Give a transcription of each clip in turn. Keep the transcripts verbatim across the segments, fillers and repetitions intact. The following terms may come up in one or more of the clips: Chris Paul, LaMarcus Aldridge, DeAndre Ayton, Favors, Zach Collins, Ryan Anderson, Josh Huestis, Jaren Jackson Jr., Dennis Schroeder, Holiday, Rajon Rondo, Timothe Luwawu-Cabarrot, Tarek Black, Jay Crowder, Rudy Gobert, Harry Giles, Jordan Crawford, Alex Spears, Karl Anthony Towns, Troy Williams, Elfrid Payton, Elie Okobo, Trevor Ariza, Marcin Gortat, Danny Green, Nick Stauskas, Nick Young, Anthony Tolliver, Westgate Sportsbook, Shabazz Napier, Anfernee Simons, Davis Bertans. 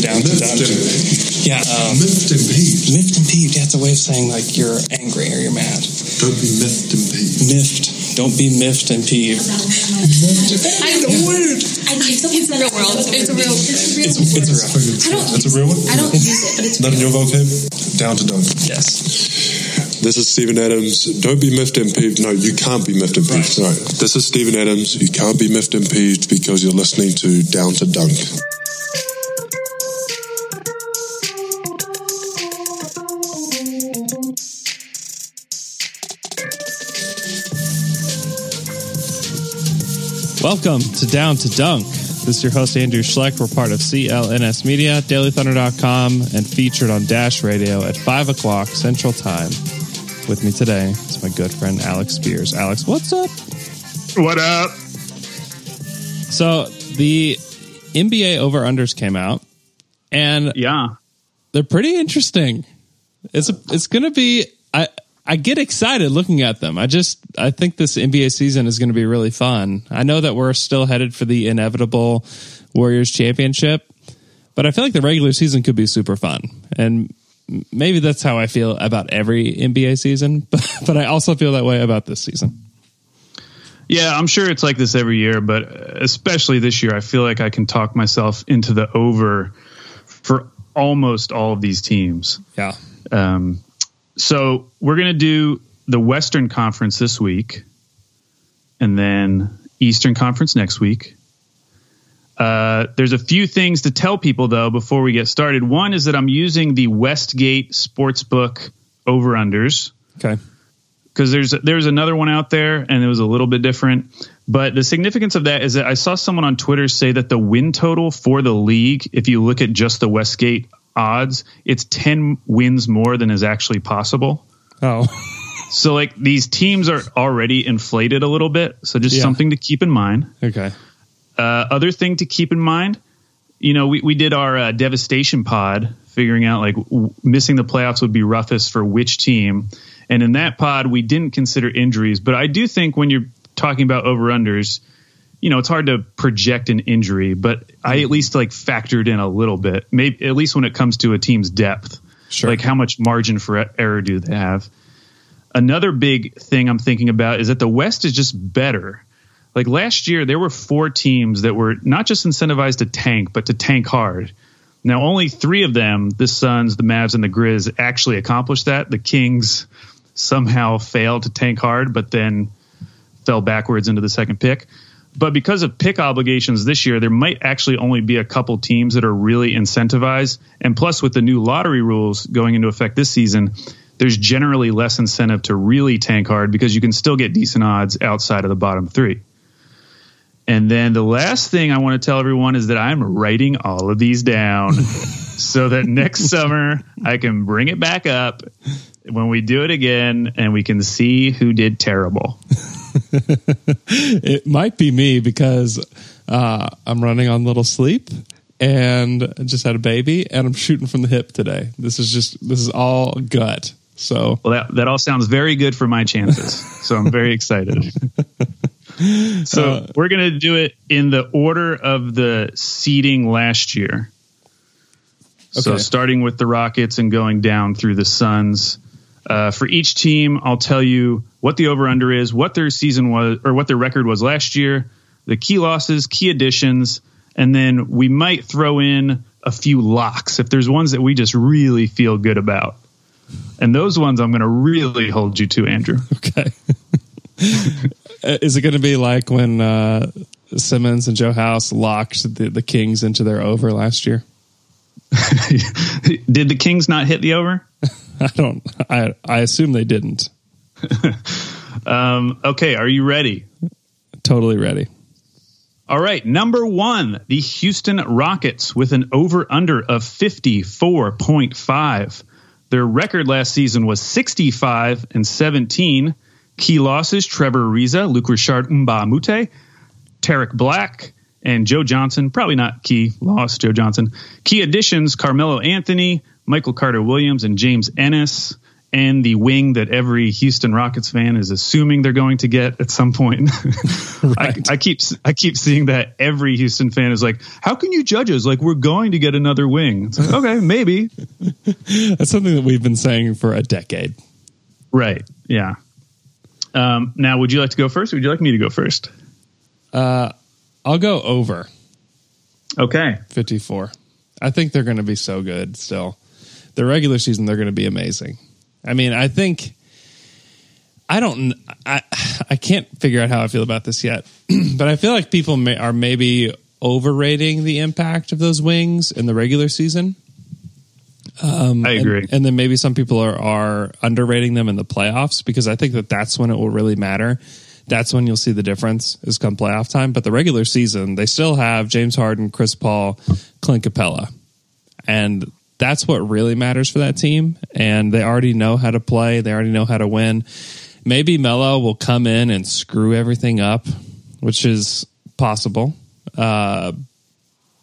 to down to down to. Yeah. Um, miffed and peeved. Miffed and peeved. That's a way of saying like you're angry or you're mad. Don't be miffed and peeved. Miffed. Don't be miffed and peeved. That's a word. I know it's a real world. It's a real. It's a real. I don't. That's a real one. I don't use it, but it's. Not in your vocab. Down to down. Yes. This is Stephen Adams. Don't be miffed and peeved. No, you can't be miffed and peeved. Sorry. This is Stephen Adams. You can't be miffed and peeved because you're listening to Down to Dunk. Welcome to Down to Dunk. This is your host, Andrew Schlenk. We're part of C L N S Media, daily thunder dot com, and featured on Dash Radio at five o'clock Central Time. With me today is my good friend Alex Spears. Alex, what's up? What up? So the N B A over-unders came out, and yeah, they're pretty interesting. It's a, it's going to be. I I get excited looking at them. I just I think this N B A season is going to be really fun. I know that we're still headed for the inevitable Warriors championship, but I feel like the regular season could be super fun. And maybe that's how I feel about every N B A season, but, but I also feel that way about this season. Yeah, I'm sure it's like this every year, but especially this year, I feel like I can talk myself into the over for almost all of these teams. Yeah. Um, so we're going to do the Western Conference this week and then Eastern Conference next week. Uh, there's a few things to tell people, though, before we get started. One is that I'm using the Westgate Sportsbook over-unders. Okay. Because there's, there's another one out there, and it was a little bit different. But the significance of that is that I saw someone on Twitter say that the win total for the league, if you look at just the Westgate odds, it's ten wins more than is actually possible. Oh. So, like, these teams are already inflated a little bit. So just yeah. something to keep in mind. Okay. Uh, other thing to keep in mind, you know, we, we did our uh, devastation pod figuring out like w- missing the playoffs would be roughest for which team. And in that pod, we didn't consider injuries. But I do think when you're talking about over-unders, you know, it's hard to project an injury. But I at least like factored in a little bit, maybe at least when it comes to a team's depth, sure. Like how much margin for error do they have? Another big thing I'm thinking about is that the West is just better. Like last year, there were four teams that were not just incentivized to tank, but to tank hard. Now, only three of them, the Suns, the Mavs, and the Grizz, actually accomplished that. The Kings somehow failed to tank hard, but then fell backwards into the second pick. But because of pick obligations this year, there might actually only be a couple teams that are really incentivized. And plus, with the new lottery rules going into effect this season, there's generally less incentive to really tank hard because you can still get decent odds outside of the bottom three. And then the last thing I want to tell everyone is that I'm writing all of these down so that next summer I can bring it back up when we do it again and we can see who did terrible. It might be me because uh, I'm running on little sleep and I just had a baby and I'm shooting from the hip today. This is just, this is all gut. So well, that, that all sounds very good for my chances. So I'm very excited. So uh, we're going to do it in the order of the seeding last year. Okay. So starting with the Rockets and going down through the Suns. Uh, for each team, I'll tell you what the over-under is, what their season was, or what their record was last year, the key losses, key additions, and then we might throw in a few locks if there's ones that we just really feel good about. And those ones I'm going to really hold you to, Andrew. Okay. Is it going to be like when uh, Simmons and Joe House locked the, the Kings into their over last year? Did the Kings not hit the over? I don't. I I assume they didn't. um, okay, are you ready? Totally ready. All right, number one, the Houston Rockets with an over-under of fifty-four point five. Their record last season was sixty-five and seventeen. Key losses, Trevor Ariza, Luke Richard Mbah a Moute, Tarek Black, and Joe Johnson. Probably not key loss, Joe Johnson. Key additions, Carmelo Anthony, Michael Carter Williams, and James Ennis. and the wing that every Houston Rockets fan is assuming they're going to get at some point. Right. I, I keep I keep seeing that every Houston fan is like, how can you judge us? Like, we're going to get another wing. It's like, okay, maybe. That's something that we've been saying for a decade. Right, yeah. Um, now, would you like to go first or would you like me to go first? Uh, I'll go over. Okay. fifty-four. I think they're going to be so good still. The regular season, they're going to be amazing. I mean, I think I don't I I can't figure out how I feel about this yet, but I feel like people may, are maybe overrating the impact of those wings in the regular season. Um, I agree. And, and then maybe some people are, are underrating them in the playoffs, because I think that that's when it will really matter. That's when you'll see the difference is come playoff time. But the regular season, they still have James Harden, Chris Paul, Clint Capella. And that's what really matters for that team. And they already know how to play. They already know how to win. Maybe Melo will come in and screw everything up, which is possible. Uh,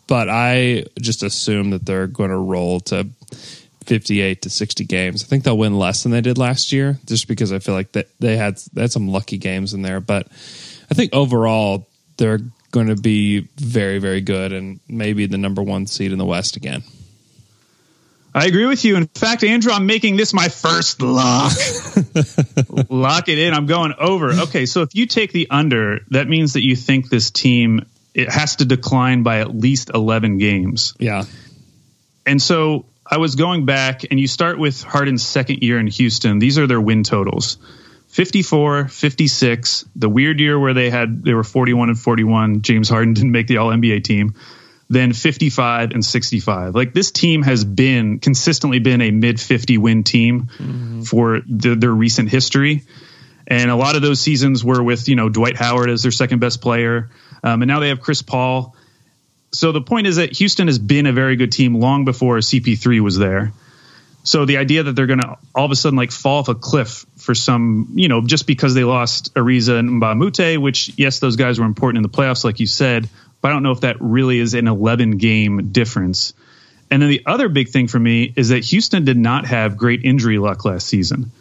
but I just assume that they're going to roll to fifty-eight to sixty games. I think they'll win less than they did last year, just because I feel like that they had, they had some lucky games in there. But I think overall, they're going to be very, very good and maybe the number one seed in the West again. I agree with you. In fact, Andrew, I'm making this my first lock. Lock it in. I'm going over. Okay, so if you take the under, that means that you think this team, it has to decline by at least eleven games. Yeah. And so I was going back, and you start with Harden's second year in Houston. These are their win totals. fifty-four, fifty-six, the weird year where they had they were forty-one and forty-one. James Harden didn't make the All N B A team. Then fifty-five and sixty-five. Like, this team has been consistently been a mid fifty win team mm-hmm. for the, their recent history. And a lot of those seasons were with, you know, Dwight Howard as their second best player. Um, and now they have Chris Paul. So the point is that Houston has been a very good team long before C P three was there. So the idea that they're going to all of a sudden like fall off a cliff for some, you know, just because they lost Ariza and Mbah a Moute, which, yes, those guys were important in the playoffs, like you said, but I don't know if that really is an eleven-game difference. And then the other big thing for me is that Houston did not have great injury luck last season.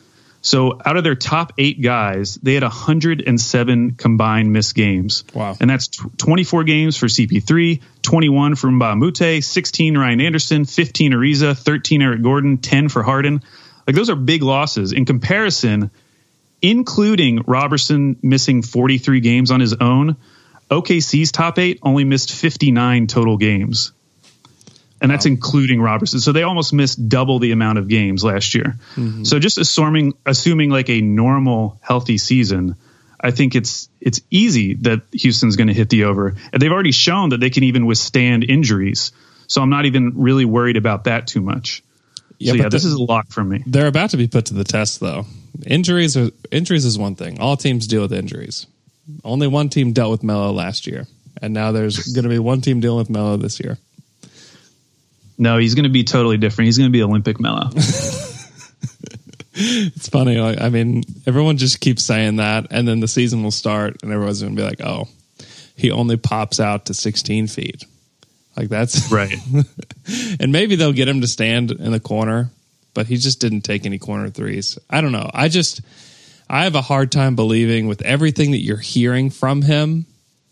So out of their top eight guys, they had one hundred seven combined missed games. Wow. And that's twenty-four games for C P three, twenty-one for Mbah a Moute, sixteen Ryan Anderson, fifteen Ariza, thirteen Eric Gordon, ten for Harden. Like, those are big losses. In comparison, including Roberson missing forty-three games on his own, O K C's top eight only missed fifty-nine total games. And that's wow. including Roberson. So they almost missed double the amount of games last year. Mm-hmm. So just assuming assuming like a normal, healthy season, I think it's it's easy that Houston's going to hit the over. And they've already shown that they can even withstand injuries. So I'm not even really worried about that too much. Yeah, so yeah, this is a lock for me. They're about to be put to the test, though. Injuries are, injuries is one thing. All teams deal with injuries. Only one team dealt with Melo last year, and now there's going to be one team dealing with Melo this year. No, he's going to be totally different. He's going to be Olympic Melo. It's funny. Like, I mean, everyone just keeps saying that, and then the season will start, and everyone's going to be like, "Oh, he only pops out to sixteen feet." Like, that's right. And maybe they'll get him to stand in the corner, but he just didn't take any corner threes. I don't know. I just. I have a hard time believing, with everything that you're hearing from him,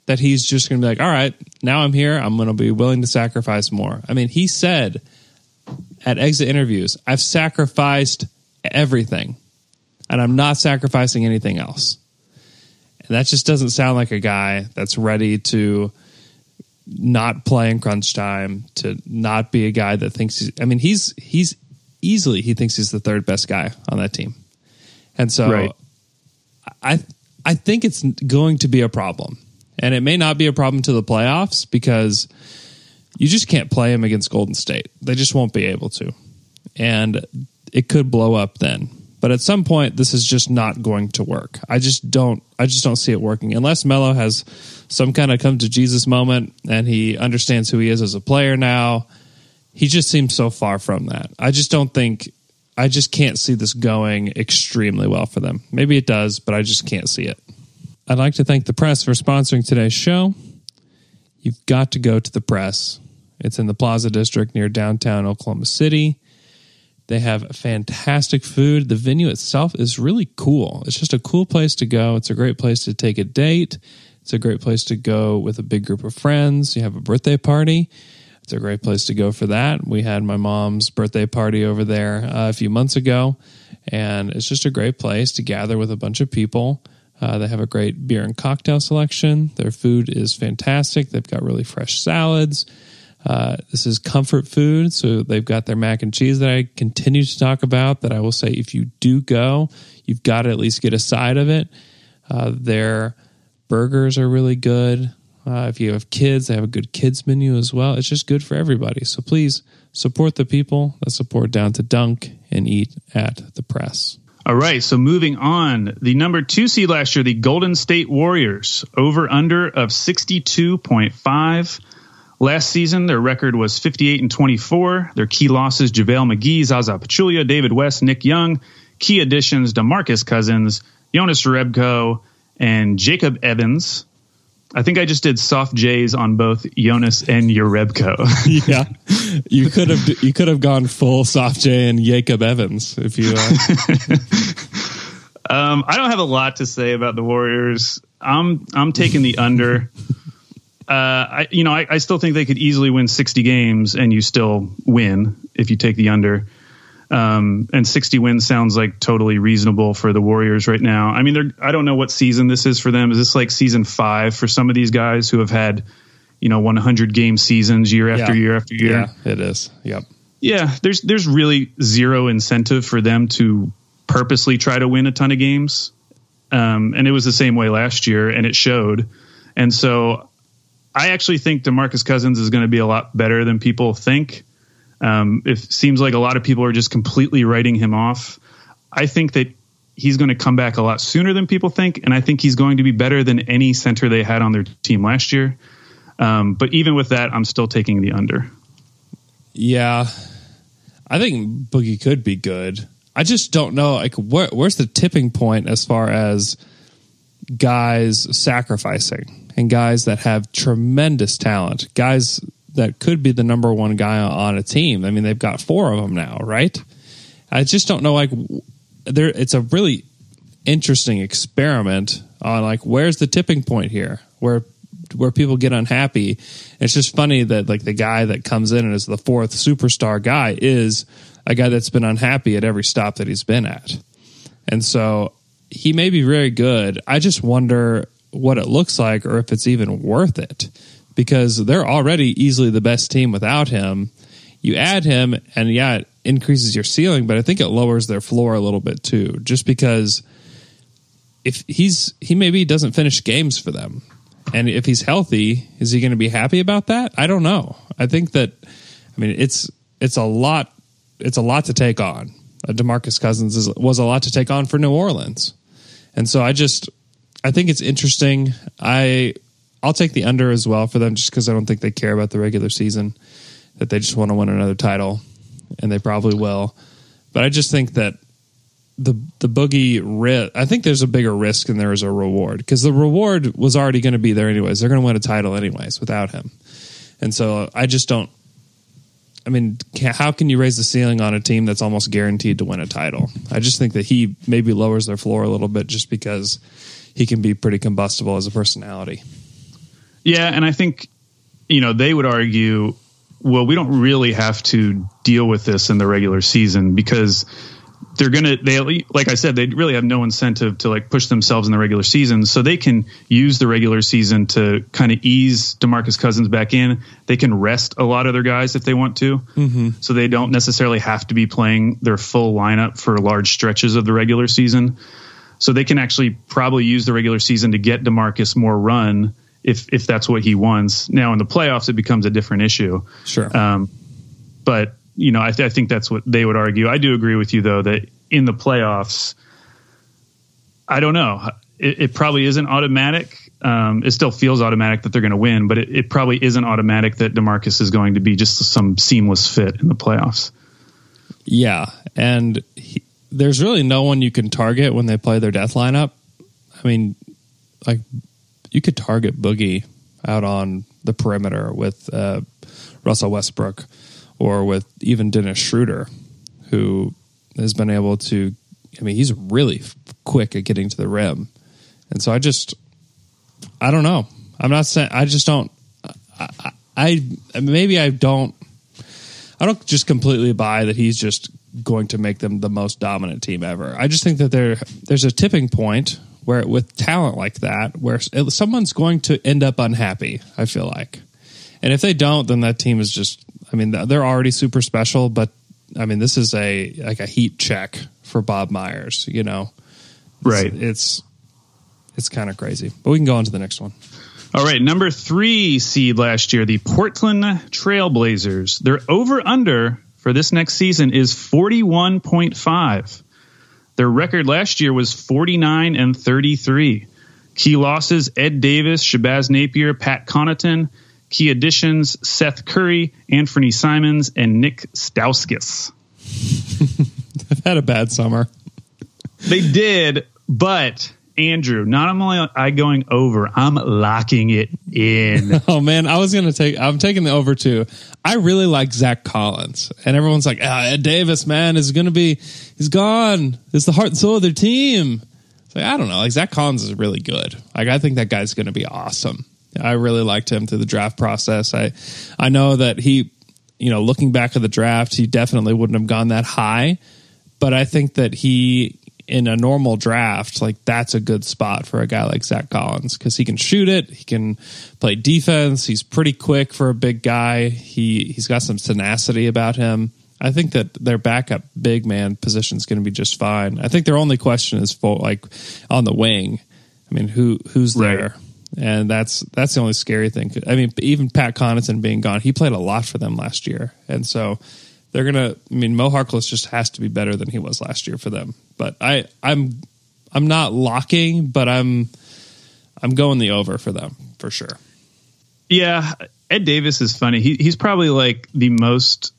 that he's just going to be like, all right, now I'm here, I'm going to be willing to sacrifice more. I mean, he said at exit interviews, I've sacrificed everything, and I'm not sacrificing anything else. And that just doesn't sound like a guy that's ready to not play in crunch time, to not be a guy that thinks he's, I mean, he's, he's easily, he thinks he's the third best guy on that team. And so right. I I think it's going to be a problem. And it may not be a problem to the playoffs, because you just can't play him against Golden State. They just won't be able to. And it could blow up then. But at some point, this is just not going to work. I just don't I just don't see it working. Unless Melo has some kind of come to Jesus moment and he understands who he is as a player now. He just seems so far from that. I just don't think I just can't see this going extremely well for them. Maybe it does, but I just can't see it. I'd like to thank the press for sponsoring today's show. You've got to go to the press. It's in the Plaza District near downtown Oklahoma City. They have fantastic food. The venue itself is really cool. It's just a cool place to go. It's a great place to take a date. It's a great place to go with a big group of friends. You have a birthday party. It's a great place to go for that. We had my mom's birthday party over there uh, a few months ago, and it's just a great place to gather with a bunch of people. Uh, they have a great beer and cocktail selection. Their food is fantastic. They've got really fresh salads. Uh, this is comfort food, so they've got their mac and cheese that I continue to talk about, that I will say if you do go, you've got to at least get a side of it. Uh, their burgers are really good. Uh, if you have kids, they have a good kids menu as well. It's just good for everybody. So please support the people that support Down to Dunk and eat at the Press. All right, so moving on. The number two seed last year, the Golden State Warriors, over under of sixty-two point five. Last season, their record was fifty-eight and twenty-four. Their key losses, JaVale McGee, Zaza Pachulia, David West, Nick Young. Key additions, DeMarcus Cousins, Jonas Jerebko, and Jacob Evans. I think I just did soft J's on both Jonas and Jerebko. Yeah, you could have you could have gone full soft J and Jacob Evans if you. Uh... um, I don't have a lot to say about the Warriors. I'm I'm taking the under. Uh, I you know I, I still think they could easily win sixty games, and you still win if you take the under. Um, and sixty wins sounds like totally reasonable for the Warriors right now. I mean, they're, I don't know what season this is for them. Is this like season five for some of these guys who have had, you know, one hundred game seasons year after yeah. year after year? Yeah, it is. Yep. Yeah. There's, there's really zero incentive for them to purposely try to win a ton of games. Um, and it was the same way last year, and it showed. And so I actually think DeMarcus Cousins is going to be a lot better than people think. Um, it seems like a lot of people are just completely writing him off. I think that he's going to come back a lot sooner than people think, and I think he's going to be better than any center they had on their team last year. Um, but even with that, I'm still taking the under. Yeah, I think Boogie could be good. I just don't know. Like, where, where's the tipping point as far as guys sacrificing and guys that have tremendous talent, guys that could be the number one guy on a team? I mean, they've got four of them now, right? I just don't know. Like, there, it's a really interesting experiment on like, where's the tipping point here, where where people get unhappy. It's just funny that like the guy that comes in and is the fourth superstar guy is a guy that's been unhappy at every stop that he's been at, and so he may be very good. I just wonder what it looks like, or if it's even worth it, because they're already easily the best team without him. You add him, and yeah, it increases your ceiling, but I think it lowers their floor a little bit too, just because if he's he maybe doesn't finish games for them. And if he's healthy, is he going to be happy about that? I don't know. I think that, I mean, it's it's a lot it's a lot to take on. DeMarcus Cousins is, was a lot to take on for New Orleans. And so I just I think it's interesting. I I'll take the under as well for them, just because I don't think they care about the regular season, that they just want to win another title, and they probably will. But I just think that the the Boogie risk, I think there's a bigger risk than there is a reward, because the reward was already going to be there anyways. They're going to win a title anyways without him. And so I just don't, I mean, how can you raise the ceiling on a team that's almost guaranteed to win a title? I just think that he maybe lowers their floor a little bit, just because he can be pretty combustible as a personality. Yeah, and I think, you know, they would argue, well, we don't really have to deal with this in the regular season, because they're going to, they like I said, they really have no incentive to like push themselves in the regular season. So they can use the regular season to kind of ease DeMarcus Cousins back in. They can rest a lot of their guys if they want to. Mm-hmm. So they don't necessarily have to be playing their full lineup for large stretches of the regular season. So they can actually probably use the regular season to get DeMarcus more run, if if that's what he wants. Now in the playoffs, it becomes a different issue. Sure. Um, but, you know, I, th- I think that's what they would argue. I do agree with you, though, that in the playoffs, I don't know. It, it probably isn't automatic. Um, it still feels automatic that they're going to win, but it, it probably isn't automatic that DeMarcus is going to be just some seamless fit in the playoffs. Yeah. And he, there's really no one you can target when they play their death lineup. I mean, like, you could target Boogie out on the perimeter with uh, Russell Westbrook, or with even Dennis Schroeder, who has been able to, I mean, he's really quick at getting to the rim. And so I just, I don't know. I'm not saying, I just don't, I, I, I maybe I don't, I don't just completely buy that he's just going to make them the most dominant team ever. I just think that there there's a tipping point where with talent like that, where someone's going to end up unhappy, I feel like. And if they don't, then that team is just, I mean, they're already super special, but I mean, this is a like a heat check for Bob Myers, you know? Right. It's, it's, it's kind of crazy, but we can go on to the next one. All right, number three seed last year, the Portland Trailblazers. Their over-under for this next season is forty-one point five. Their record last year was forty-nine and thirty-three. Key losses, Ed Davis, Shabazz Napier, Pat Connaughton. Key additions, Seth Curry, Anfernee Simons, and Nick Stauskas. They've had a bad summer. They did, but... Andrew, not only am I going over, I'm locking it in. Oh, man, I was going to take, I'm taking the over, too. I really like Zach Collins. And everyone's like, ah, Ed Davis, man, is going to be, he's gone. It's the heart and soul of their team. It's like, I don't know. Like, Zach Collins is really good. Like, I think that guy's going to be awesome. I really liked him through the draft process. I, I know that he, you know, looking back at the draft, he definitely wouldn't have gone that high. But I think that he... in a normal draft, like that's a good spot for a guy like Zach Collins because he can shoot it, he can play defense, he's pretty quick for a big guy, he, he's got some tenacity about him. I think that their backup big man position is going to be just fine. I think their only question is for like on the wing. I mean, who who's there? Right. And that's that's the only scary thing. I mean, even Pat Connaughton being gone, he played a lot for them last year. And so they're going to, I mean, Mo Harkless just has to be better than he was last year for them. But I, I'm I'm not locking, but I'm I'm going the over for them for sure. Yeah, Ed Davis is funny. He he's probably like the most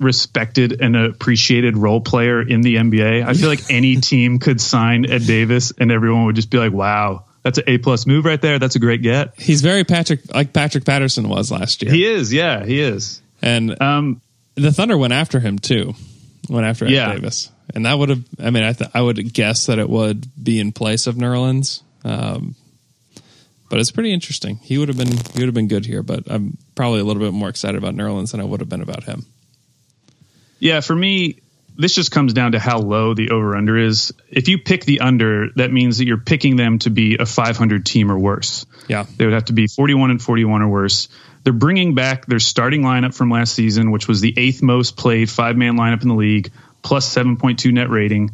respected and appreciated role player in the N B A. I feel like any team could sign Ed Davis and everyone would just be like, wow, that's an A-plus move right there. That's a great get. He's very Patrick, like Patrick Patterson was last year. He is, yeah, he is. And um, the Thunder went after him too. Went after Ed yeah. Davis. And that would have, I mean, I th- I would guess that it would be in place of Nerlens, um, but it's pretty interesting. He would have been, he would have been good here, but I'm probably a little bit more excited about Nerlens than I would have been about him. Yeah, for me, this just comes down to how low the over/under is. If you pick the under, that means that you're picking them to be a five hundred team or worse. Yeah, they would have to be forty-one and forty-one or worse. They're bringing back their starting lineup from last season, which was the eighth most played five-man lineup in the league. Plus seven point two net rating.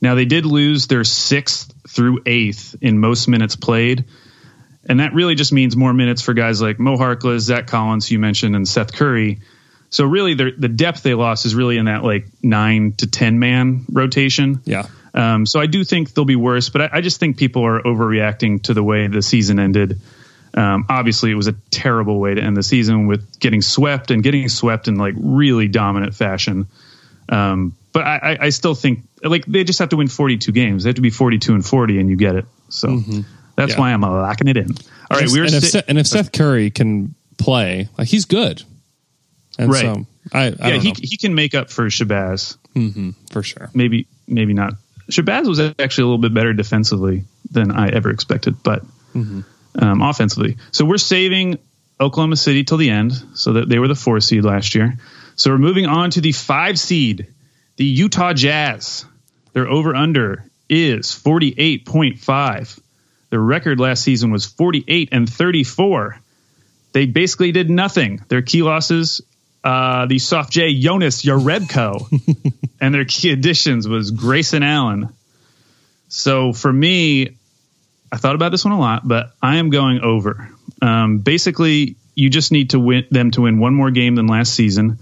Now, they did lose their sixth through eighth in most minutes played. And that really just means more minutes for guys like Mo Harkless, Zach Collins, you mentioned, and Seth Curry. So really, the depth they lost is really in that like nine to ten man rotation. Yeah. Um, so I do think they'll be worse, but I, I just think people are overreacting to the way the season ended. Um, obviously, it was a terrible way to end the season with getting swept and getting swept in like really dominant fashion. Um, but I, I still think like they just have to win forty-two games. They have to be forty-two and forty and you get it. So mm-hmm. that's yeah. why I'm locking it in. All right. We were and, if, si- and if Seth Curry can play, like he's good. And right. So I, I yeah, don't he, know. he can make up for Shabazz mm-hmm, for sure. Maybe, maybe not. Shabazz was actually a little bit better defensively than I ever expected, but mm-hmm. um, offensively. So we're saving Oklahoma City till the end so that they were the four seed last year. So we're moving on to the five seed, the Utah Jazz. Their over-under is forty-eight point five. Their record last season was forty-eight and thirty-four. They basically did nothing. Their key losses, uh, the soft J, Jonas Jerebko, and their key additions was Grayson Allen. So for me, I thought about this one a lot, but I am going over. Um, basically, you just need to win them to win one more game than last season.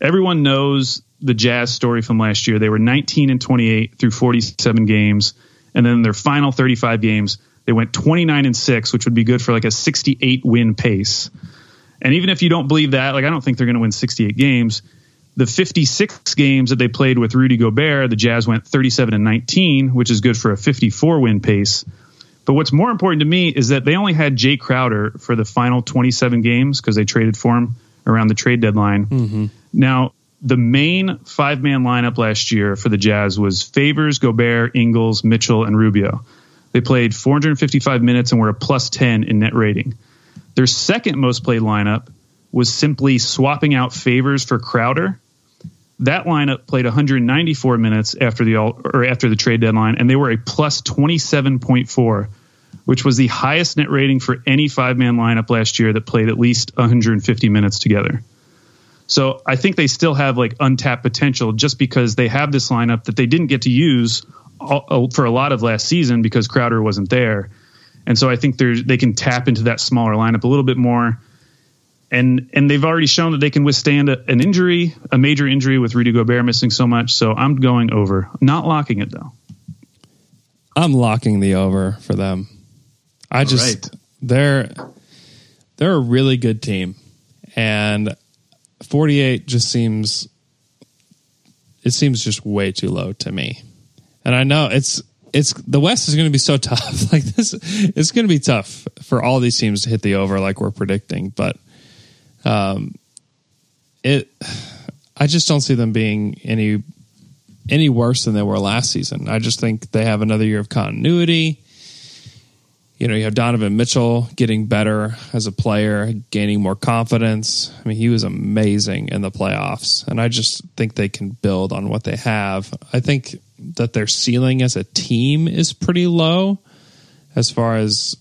Everyone knows the Jazz story from last year. They were nineteen and twenty-eight through forty-seven games. And then their final thirty-five games, they went twenty-nine and six, which would be good for like a sixty-eight win pace. And even if you don't believe that, like I don't think they're going to win sixty-eight games. The fifty-six games that they played with Rudy Gobert, the Jazz went thirty-seven and nineteen, which is good for a fifty-four win pace. But what's more important to me is that they only had Jay Crowder for the final twenty-seven games because they traded for him around the trade deadline. Mm-hmm. Now, the main five-man lineup last year for the Jazz was Favors, Gobert, Ingles, Mitchell, and Rubio. They played four hundred fifty-five minutes and were a plus ten in net rating. Their second most played lineup was simply swapping out Favors for Crowder. That lineup played one hundred ninety-four minutes after the all, or after the trade deadline, and they were a plus twenty-seven point four, which was the highest net rating for any five-man lineup last year that played at least one hundred fifty minutes together. So I think they still have like untapped potential just because they have this lineup that they didn't get to use all, for a lot of last season because Crowder wasn't there. And so I think they can tap into that smaller lineup a little bit more. And and they've already shown that they can withstand a, an injury, a major injury with Rudy Gobert missing so much. So I'm going over. Not locking it, though. I'm locking the over for them. I all just right. they're they're a really good team. And forty-eight just seems it seems just way too low to me. And I know it's It's the West is going to be so tough. Like this, it's going to be tough for all these teams to hit the over, like we're predicting. But, um, it, I just don't see them being any any worse than they were last season. I just think they have another year of continuity. You know, you have Donovan Mitchell getting better as a player, gaining more confidence. I mean, he was amazing in the playoffs, and I just think they can build on what they have. I think that their ceiling as a team is pretty low as far as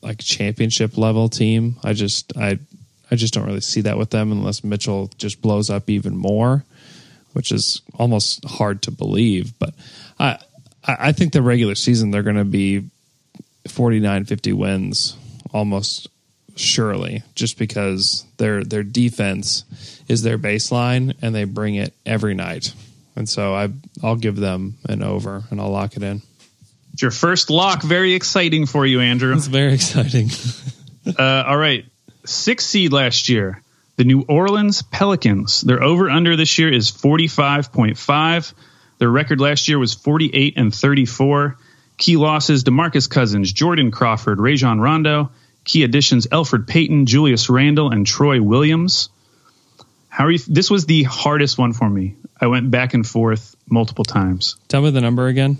like championship level team. I just, I, I just don't really see that with them unless Mitchell just blows up even more, which is almost hard to believe. But I, I think the regular season, they're going to be forty-nine, fifty wins almost surely just because their, their defense is their baseline and they bring it every night. And so I, I'll give them an over, and I'll lock it in. It's your first lock. Very exciting for you, Andrew. It's very exciting. uh, all right. Sixth seed last year, the New Orleans Pelicans. Their over-under this year is forty-five point five. Their record last year was forty-eight and thirty-four. Key losses, DeMarcus Cousins, Jordan Crawford, Rajon Rondo. Key additions, Elfrid Payton, Julius Randle, and Troy Williams. How are you? This was the hardest one for me. I went back and forth multiple times. Tell me the number again.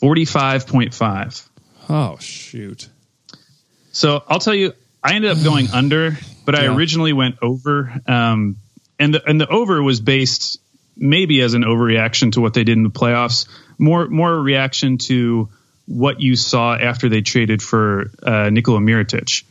forty-five point five. Oh, shoot. So I'll tell you, I ended up going under, but yeah. I originally went over. Um, and, the, and the over was based maybe as an overreaction to what they did in the playoffs, more more a reaction to what you saw after they traded for uh, Nikola Mirotic.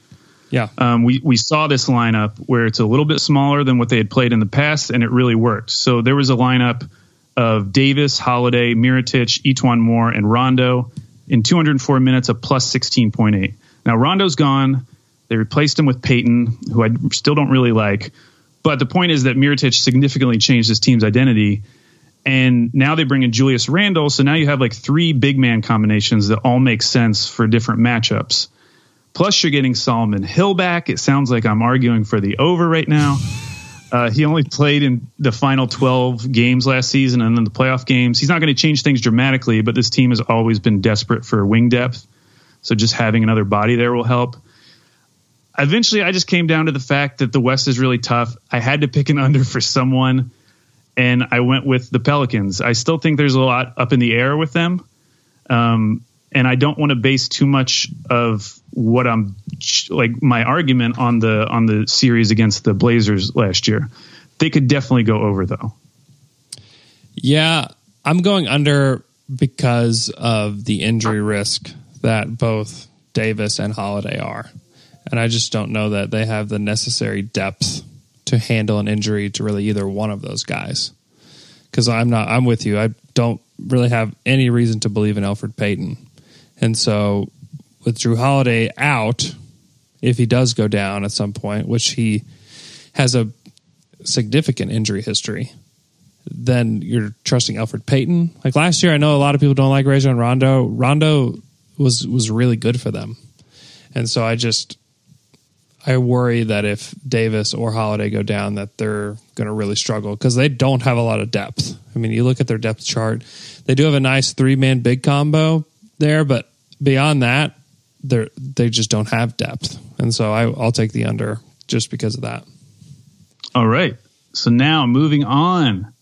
Yeah, um, we, we saw this lineup where it's a little bit smaller than what they had played in the past, and it really worked. So there was a lineup of Davis, Holiday, Mirotic, Etuan Moore, and Rondo in two hundred four minutes, a plus sixteen point eight. Now, Rondo's gone. They replaced him with Peyton, who I still don't really like. But the point is that Mirotic significantly changed his team's identity, and now they bring in Julius Randle. So now you have like three big man combinations that all make sense for different matchups. Plus, you're getting Solomon Hill back. It sounds like I'm arguing for the over right now. Uh, he only played in the final twelve games last season and then the playoff games. He's not going to change things dramatically, but this team has always been desperate for wing depth. So just having another body there will help. Eventually, I just came down to the fact that the West is really tough. I had to pick an under for someone, and I went with the Pelicans. I still think there's a lot up in the air with them. Um, and I don't want to base too much of what I'm like my argument on the on the series against the Blazers last year. They could definitely go over though. Yeah, I'm going under because of the injury risk that both Davis and Holiday are. And I just don't know that they have the necessary depth to handle an injury to really either one of those guys. Cuz I'm not I'm with you. I don't really have any reason to believe in Elfrid Payton. And so with Drew Holiday out, if he does go down at some point, which he has a significant injury history, then you're trusting Elfrid Payton. Like last year, I know a lot of people don't like Rajon Rondo. Rondo was was really good for them. And so I just, I worry that if Davis or Holiday go down, that they're going to really struggle because they don't have a lot of depth. I mean, you look at their depth chart. They do have a nice three-man big combo there, but beyond that, They they just don't have depth. And so I, I'll take the under just because of that. All right. So now moving on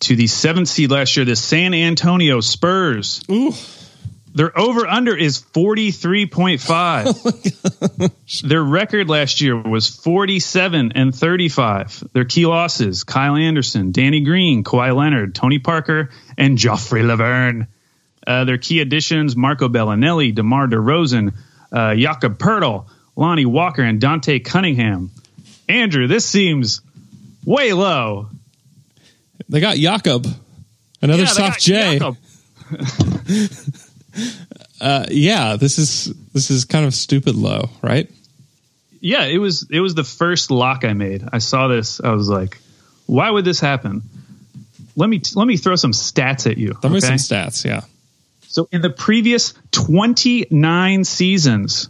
to the seventh seed last year, the San Antonio Spurs. Ooh. Their over-under is forty-three point five. Oh, their record last year was forty-seven and thirty-five. Their key losses, Kyle Anderson, Danny Green, Kawhi Leonard, Tony Parker, and Joffrey Laverne. Uh, their key additions, Marco Bellinelli, DeMar DeRozan, uh, Jakob Poeltl, Lonnie Walker, and Dante Cunningham. Andrew, this seems way low. They got Jakob. Another yeah, soft J. uh, yeah, this is this is kind of stupid low, right? Yeah, it was it was the first lock I made. I saw this. I was like, why would this happen? Let me let me throw some stats at you. Throw okay? me some stats, yeah. So in the previous twenty-nine seasons,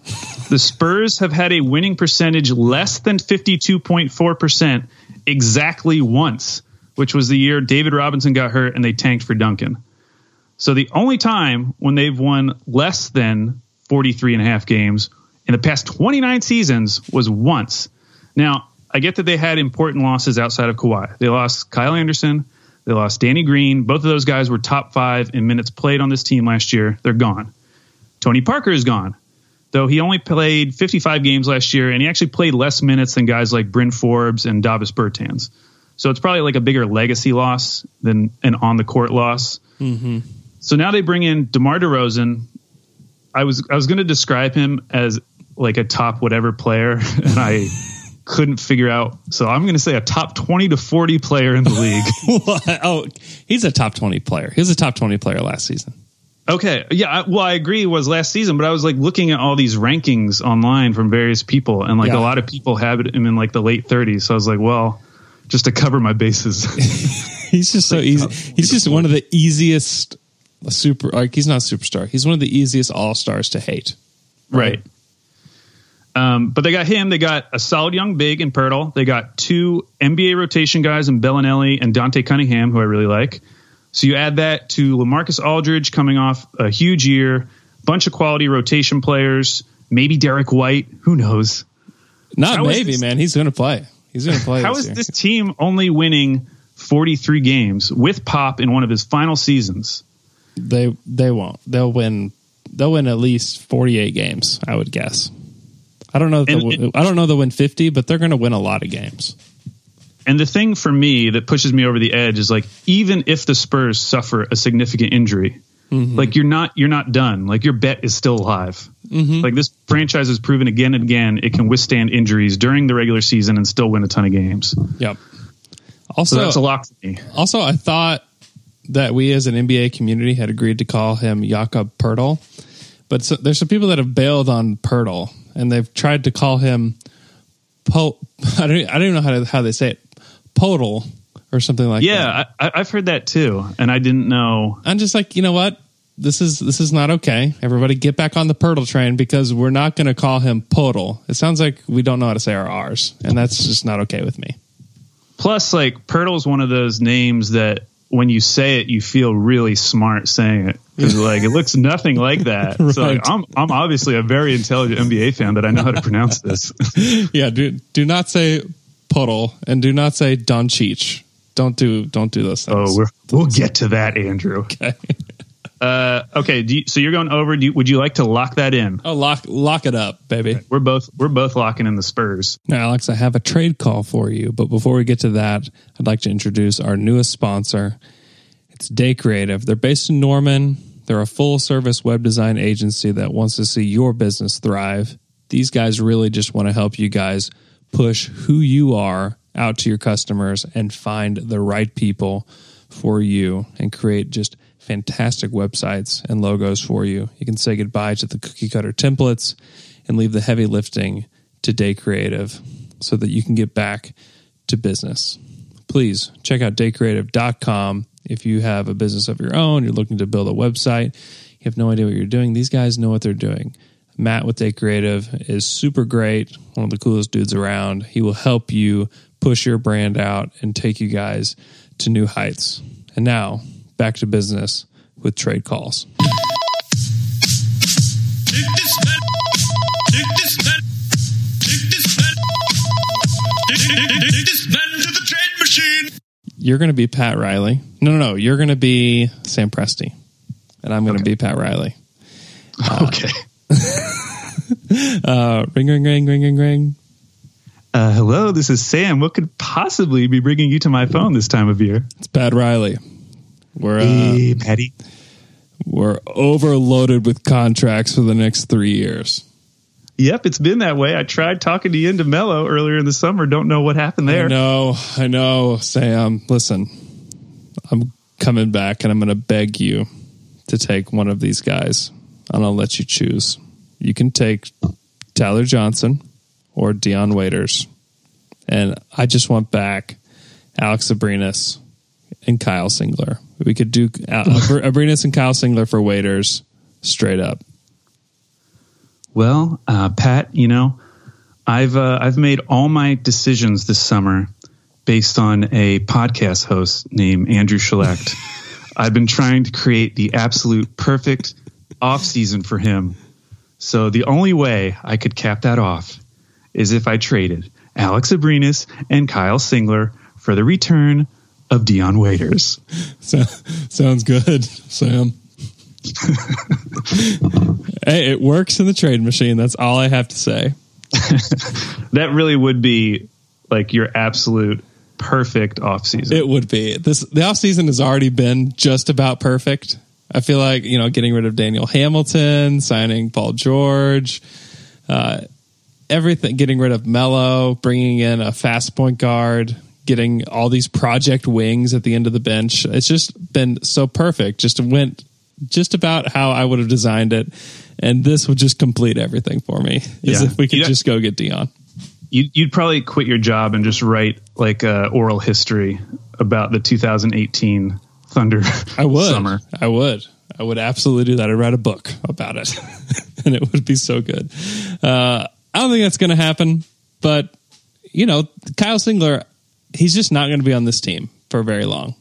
the Spurs have had a winning percentage less than fifty-two point four percent exactly once, which was the year David Robinson got hurt and they tanked for Duncan. So the only time when they've won less than forty-three and a half games in the past twenty-nine seasons was once. Now, I get that they had important losses outside of Kawhi. They lost Kyle Anderson. They lost Danny Green. Both of those guys were top five in minutes played on this team last year. They're gone. Tony Parker is gone, though he only played fifty-five games last year, and he actually played less minutes than guys like Bryn Forbes and Davis Bertans. So it's probably like a bigger legacy loss than an on-the-court loss. Mm-hmm. So now they bring in DeMar DeRozan. I was I was going to describe him as like a top whatever player, and I... couldn't figure out, so I'm going to say a top twenty to forty player in the league. What? Oh, he's a top twenty player. He was a top twenty player last season. Okay, yeah. I, well, I agree it was last season, but I was like looking at all these rankings online from various people, and like yeah. a lot of people have him in like the late thirties. So I was like, well, just to cover my bases, he's just so easy. He's just one of the easiest super. Like he's not a superstar. He's one of the easiest all stars to hate. Right. right. Um, but they got him. They got a solid young big in Poeltl. They got two N B A rotation guys in Bellinelli and Dante Cunningham, who I really like. So you add that to LaMarcus Aldridge coming off a huge year, bunch of quality rotation players, maybe Derek White. Who knows? Not how maybe, this, man. He's going to play. He's going to play. How this is year. This team only winning forty-three games with Pop in one of his final seasons? They they won't. They'll win. They'll win at least forty-eight games, I would guess. I don't know. If and, and, I don't know they'll win fifty, but they're going to win a lot of games. And the thing for me that pushes me over the edge is like, even if the Spurs suffer a significant injury, mm-hmm. like you're not you're not done. Like your bet is still alive. Mm-hmm. Like this franchise has proven again and again it can withstand injuries during the regular season and still win a ton of games. Yep. Also, so that's a lock for me. Also, I thought that we as an N B A community had agreed to call him Jakob Poeltl, but so, there's some people that have bailed on Poeltl. And they've tried to call him po- I don't I don't even know how to, how they say it, Poeltl or something like yeah, that. Yeah, I've heard that too, and I didn't know. I'm just like, you know what? This is this is not okay. Everybody, get back on the Poeltl train because we're not going to call him Poeltl. It sounds like we don't know how to say our R's, and that's just not okay with me. Plus, like Poeltl is one of those names that when you say it, you feel really smart saying it. Because like it looks nothing like that. Right. So like, I'm I'm obviously a very intelligent N B A fan that I know how to pronounce this. yeah, do do not say Poeltl and do not say Doncic. Don't do don't do those things. Oh, we're, we'll get to that, Andrew. Okay. uh, okay. Do you, so you're going over. Do you, would you like to lock that in? Oh, lock lock it up, baby. Okay. We're both we're both locking in the Spurs. Now, Alex, I have a trade call for you, but before we get to that, I'd like to introduce our newest sponsor. It's Day Creative. They're based in Norman. They're a full-service web design agency that wants to see your business thrive. These guys really just want to help you guys push who you are out to your customers and find the right people for you and create just fantastic websites and logos for you. You can say goodbye to the cookie-cutter templates and leave the heavy lifting to Day Creative so that you can get back to business. Please check out day creative dot com. If you have a business of your own, you're looking to build a website, you have no idea what you're doing, these guys know what they're doing. Matt with Day Creative is super great, one of the coolest dudes around. He will help you push your brand out and take you guys to new heights. And now, back to business with trade calls. Dig this man. Dig this man. Dig this man. Dig this man to the trade machine. machine. You're going to be Pat Riley. No, no, no. You're going to be Sam Presti, and I'm going to okay. be Pat Riley. Uh, okay. uh, ring, ring, ring, ring, ring, ring. Uh, hello, this is Sam. What could possibly be bringing you to my phone this time of year? It's Pat Riley. We're uh, hey, Patty. We're overloaded with contracts for the next three years. Yep, it's been that way. I tried talking to you and DeMello earlier in the summer. Don't know what happened there. I know, I know, Sam. Listen, I'm coming back, and I'm going to beg you to take one of these guys, and I'll let you choose. You can take Tyler Johnson or Dion Waiters, and I just want back Alex Abrinas and Kyle Singler. We could do uh, Abrinas and Kyle Singler for Waiters, straight up. Well, uh, Pat, you know, I've uh, I've made all my decisions this summer based on a podcast host named Andrew Schlenk. I've been trying to create the absolute perfect off season for him. So the only way I could cap that off is if I traded Alex Abrinas and Kyle Singler for the return of Dion Waiters. So, sounds good, Sam. Hey, it works in the trade machine. That's all I have to say. That really would be like your absolute perfect offseason. It would be. This the offseason has already been just about perfect. I feel like, you know, getting rid of Daniel Hamilton, signing Paul George, uh, everything, getting rid of Melo, bringing in a fast point guard, getting all these project wings at the end of the bench. It's just been so perfect. Just went just about how I would have designed it, and this would just complete everything for me. Is yeah. if we could you'd, just go get Dion. You'd, you'd probably quit your job and just write like a oral history about the two thousand eighteen Thunder. I would. Summer. I would. I would absolutely do that. I'd write a book about it, and it would be so good. Uh, I don't think that's going to happen, but you know, Kyle Singler, he's just not going to be on this team for very long.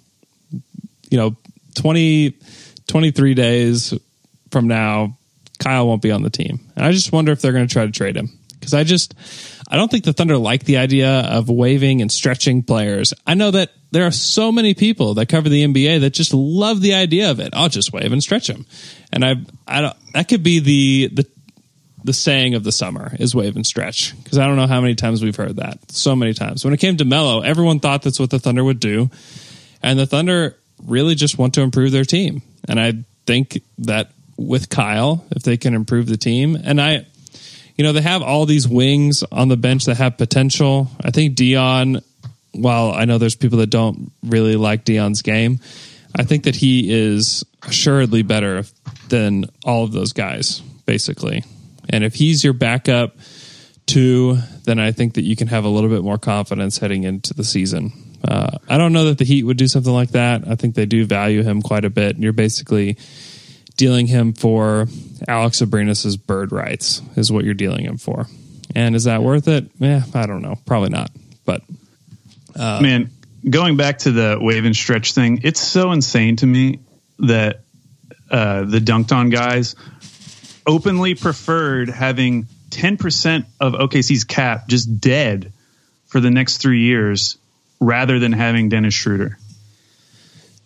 You know, twenty. twenty-three days from now, Kyle won't be on the team. And I just wonder if they're going to try to trade him. Because I just, I don't think the Thunder like the idea of waiving and stretching players. I know that there are so many people that cover the N B A that just love the idea of it. I'll just waive and stretch him. And I, I don't, that could be the, the, the saying of the summer is waive and stretch. Because I don't know how many times we've heard that. So many times. When it came to Melo, everyone thought that's what the Thunder would do. And the Thunder really just want to improve their team. And I think that with Kyle, if they can improve the team, and I, you know, they have all these wings on the bench that have potential. I think Dion, while I know there's people that don't really like Dion's game, I think that he is assuredly better than all of those guys, basically. And if he's your backup two, then I think that you can have a little bit more confidence heading into the season. Uh, I don't know that the Heat would do something like that. I think they do value him quite a bit. And you're basically dealing him for Alex Abrinas' bird rights is what you're dealing him for. And is that worth it? Yeah, I don't know. Probably not. But uh, man, going back to the wave and stretch thing, it's so insane to me that uh, the dunked on guys openly preferred having ten percent of O K C's cap just dead for the next three years rather than having Dennis Schroeder.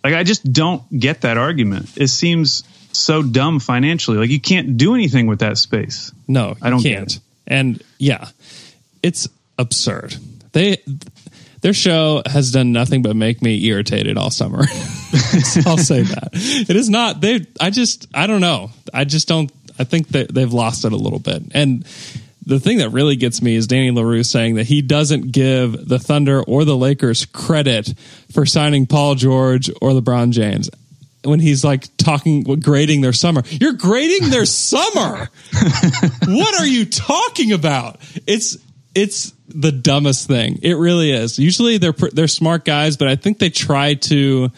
Like, I just don't get that argument. It seems so dumb financially. Like, you can't do anything with that space. No, you I don't can't. Get it. And yeah, it's absurd. They their show has done nothing but make me irritated all summer. I'll say that. It is not they I just I don't know. I just don't I think that they've lost it a little bit. And the thing that really gets me is Danny LaRue saying that he doesn't give the Thunder or the Lakers credit for signing Paul George or LeBron James when he's like talking, grading their summer. You're grading their summer. What are you talking about? It's it's the dumbest thing. It really is. Usually they're they're smart guys, but I think they try to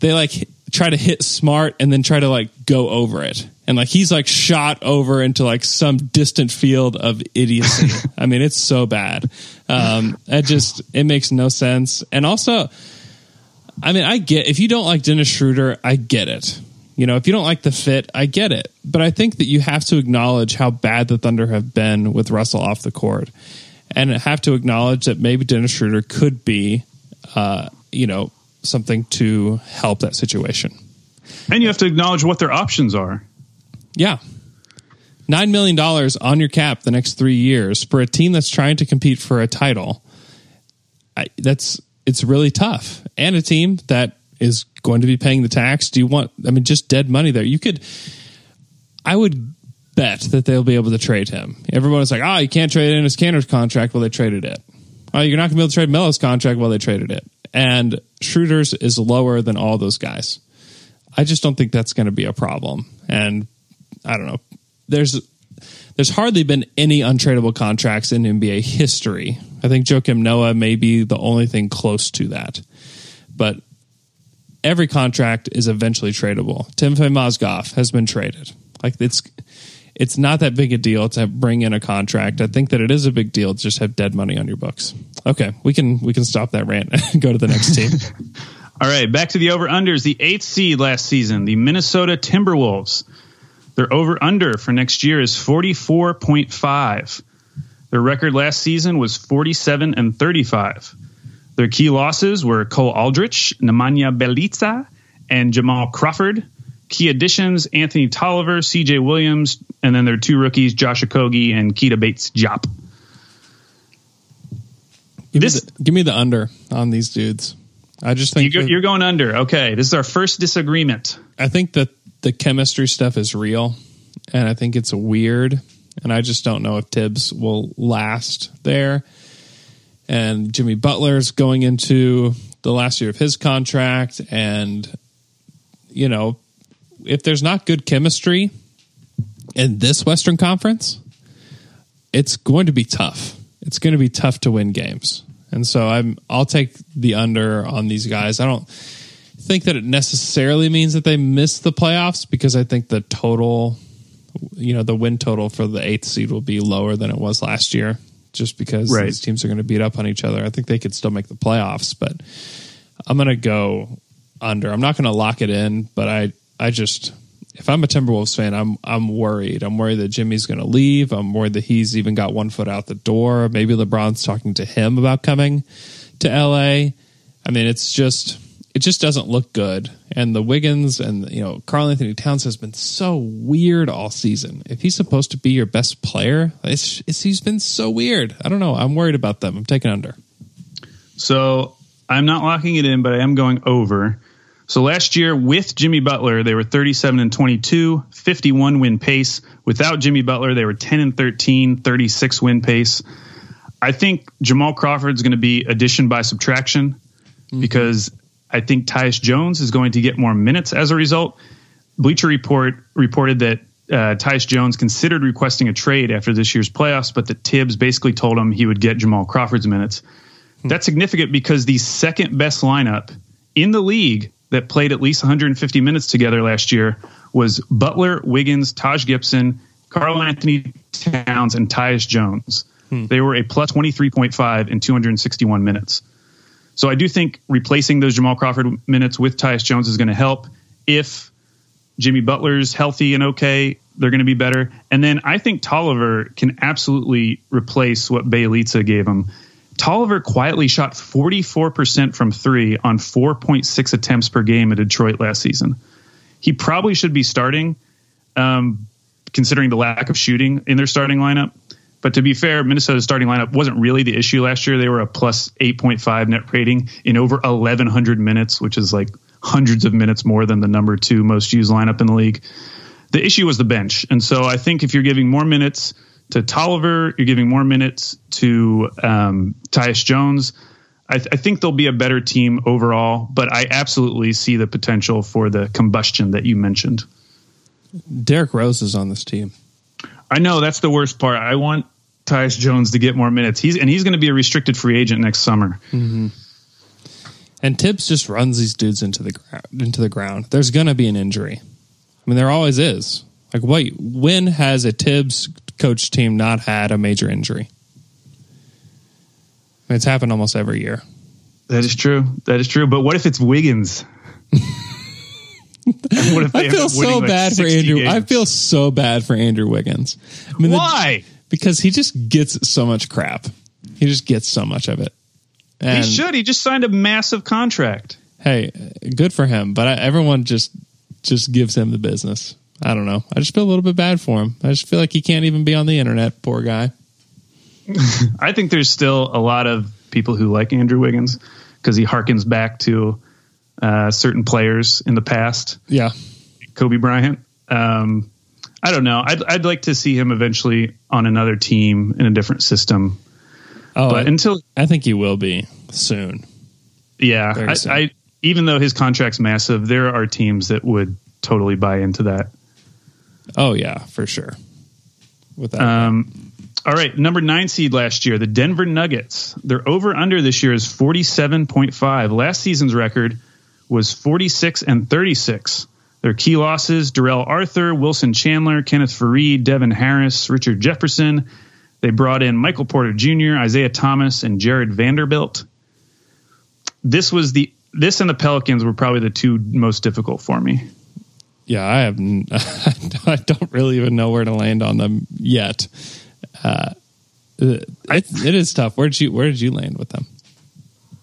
they like try to hit smart and then try to like go over it. And like he's like shot over into like some distant field of idiocy. I mean, it's so bad. Um, it just it makes no sense. And also, I mean, I get if you don't like Dennis Schroeder, I get it. You know, if you don't like the fit, I get it. But I think that you have to acknowledge how bad the Thunder have been with Russell off the court, and have to acknowledge that maybe Dennis Schroeder could be uh, you know, something to help that situation. And you have to acknowledge what their options are. Yeah. nine million dollars on your cap the next three years for a team that's trying to compete for a title. I, that's it's really tough. And a team that is going to be paying the tax. Do you want, I mean, just dead money there. You could, I would bet that they'll be able to trade him. Everyone's like, oh, you can't trade in his Cantor's contract. Well, they traded it. Oh, you're not going to be able to trade Melo's contract. Well, they traded it. And Schroeder's is lower than all those guys. I just don't think that's going to be a problem. And I don't know. There's there's hardly been any untradeable contracts in N B A history. I think Joakim Noah may be the only thing close to that. But every contract is eventually tradable. Timofey Mozgov has been traded. Like it's it's not that big a deal to bring in a contract. I think that it is a big deal to just have dead money on your books. Okay, we can we can stop that rant and go to the next team. All right, back to the over-unders. The eighth seed last season, the Minnesota Timberwolves. Their over-under for next year is forty-four point five. Their record last season was forty-seven and thirty-five. Their key losses were Cole Aldrich, Nemanja Bjelica, and Jamal Crawford. Key additions, Anthony Tolliver, C J Williams, and then their two rookies, Josh Okogie and Keita Bates-Diop. Give, this, me the, give me the under on these dudes. I just think... You're, that, you're going under. Okay, this is our first disagreement. I think that the chemistry stuff is real, and I think it's weird, and I just don't know if Tibbs will last there. And Jimmy Butler's going into the last year of his contract, and, you know, if there's not good chemistry in this Western Conference, it's going to be tough. It's going to be tough to win games. And so I'm, I'll take the under on these guys. I don't... think that it necessarily means that they miss the playoffs because I think the total, you know, the win total for the eighth seed will be lower than it was last year just because right. these teams are going to beat up on each other. I think they could still make the playoffs, but I'm going to go under. I'm not going to lock it in, but I, I just, if I'm a Timberwolves fan, I'm, I'm worried. I'm worried that Jimmy's going to leave. I'm worried that he's even got one foot out the door. Maybe LeBron's talking to him about coming to L A. I mean, it's just, it just doesn't look good. And the Wiggins and, you know, Karl Anthony Towns has been so weird all season. If he's supposed to be your best player, it's, it's, he's been so weird. I don't know. I'm worried about them. I'm taking under. So I'm not locking it in, but I am going over. So last year with Jimmy Butler, they were thirty-seven and twenty-two, fifty-one win pace. Without Jimmy Butler, they were ten and thirteen, thirty-six win pace. I think Jamal Crawford's going to be addition by subtraction mm-hmm. because I think Tyus Jones is going to get more minutes as a result. Bleacher Report reported that uh, Tyus Jones considered requesting a trade after this year's playoffs, but that Tibbs basically told him he would get Jamal Crawford's minutes. Hmm. That's significant because the second best lineup in the league that played at least one hundred fifty minutes together last year was Butler, Wiggins, Taj Gibson, Karl Anthony Towns, and Tyus Jones. Hmm. They were a plus twenty-three point five in two hundred sixty-one minutes. So I do think replacing those Jamal Crawford minutes with Tyus Jones is going to help. If Jimmy Butler's healthy and okay, they're going to be better. And then I think Tolliver can absolutely replace what Bjelica gave him. Tolliver quietly shot forty-four percent from three on four point six attempts per game at Detroit last season. He probably should be starting, um, considering the lack of shooting in their starting lineup. But to be fair, Minnesota's starting lineup wasn't really the issue last year. They were a plus eight point five net rating in over eleven hundred minutes, which is like hundreds of minutes more than the number two most used lineup in the league. The issue was the bench. And so I think if you're giving more minutes to Tolliver, you're giving more minutes to um, Tyus Jones, I, th- I think they'll be a better team overall. But I absolutely see the potential for the combustion that you mentioned. Derrick Rose is on this team. I know, that's the worst part. I want Tyus Jones to get more minutes. He's and he's going to be a restricted free agent next summer. Mm-hmm. And Tibbs just runs these dudes into the ground. Into the ground. There's going to be an injury. I mean, there always is. Like, what? When has a Tibbs coach team not had a major injury? I mean, it's happened almost every year. That is true. That is true. But what if it's Wiggins? What if they I feel so like bad for Andrew. Games? I feel so bad for Andrew Wiggins. I mean, why? The, because he just gets so much crap. He just gets so much of it. And he should. He just signed a massive contract. Hey, good for him. But I, everyone just just gives him the business. I don't know. I just feel a little bit bad for him. I just feel like he can't even be on the internet. Poor guy. I think there's still a lot of people who like Andrew Wiggins because he harkens back to uh, certain players in the past. Yeah. Kobe Bryant. Um, I don't know. I'd, I'd like to see him eventually on another team in a different system. Oh, but I, until I think he will be soon. Yeah. I, soon. I, even though his contract's massive, there are teams that would totally buy into that. Oh yeah, for sure. With that. Um, all right. Number nine seed last year, the Denver Nuggets, their over under this year is forty-seven point five. Last season's record was forty-six and thirty-six. Their key losses, Darrell Arthur, Wilson Chandler, Kenneth Faried, Devin Harris, Richard Jefferson. They brought in Michael Porter Junior, Isaiah Thomas, and Jared Vanderbilt. This was the this and the Pelicans were probably the two most difficult for me. Yeah, I have I don't really even know where to land on them yet. Uh, it, it is tough. Where did you where did you land with them?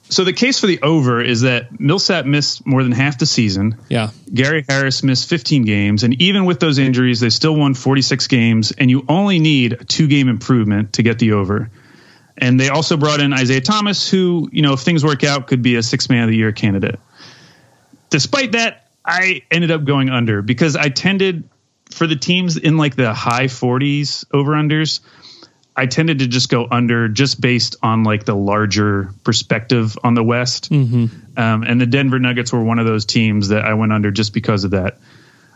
So the case for the over is that Millsap missed more than half the season. Yeah. Gary Harris missed fifteen games. And even with those injuries, they still won forty-six games. And you only need a two-game improvement to get the over. And they also brought in Isaiah Thomas, who, you know, if things work out, could be a six-man of the year candidate. Despite that, I ended up going under because I tended for the teams in like the high forties over-unders. I tended to just go under just based on like the larger perspective on the West. Mm-hmm. Um, and the Denver Nuggets were one of those teams that I went under just because of that.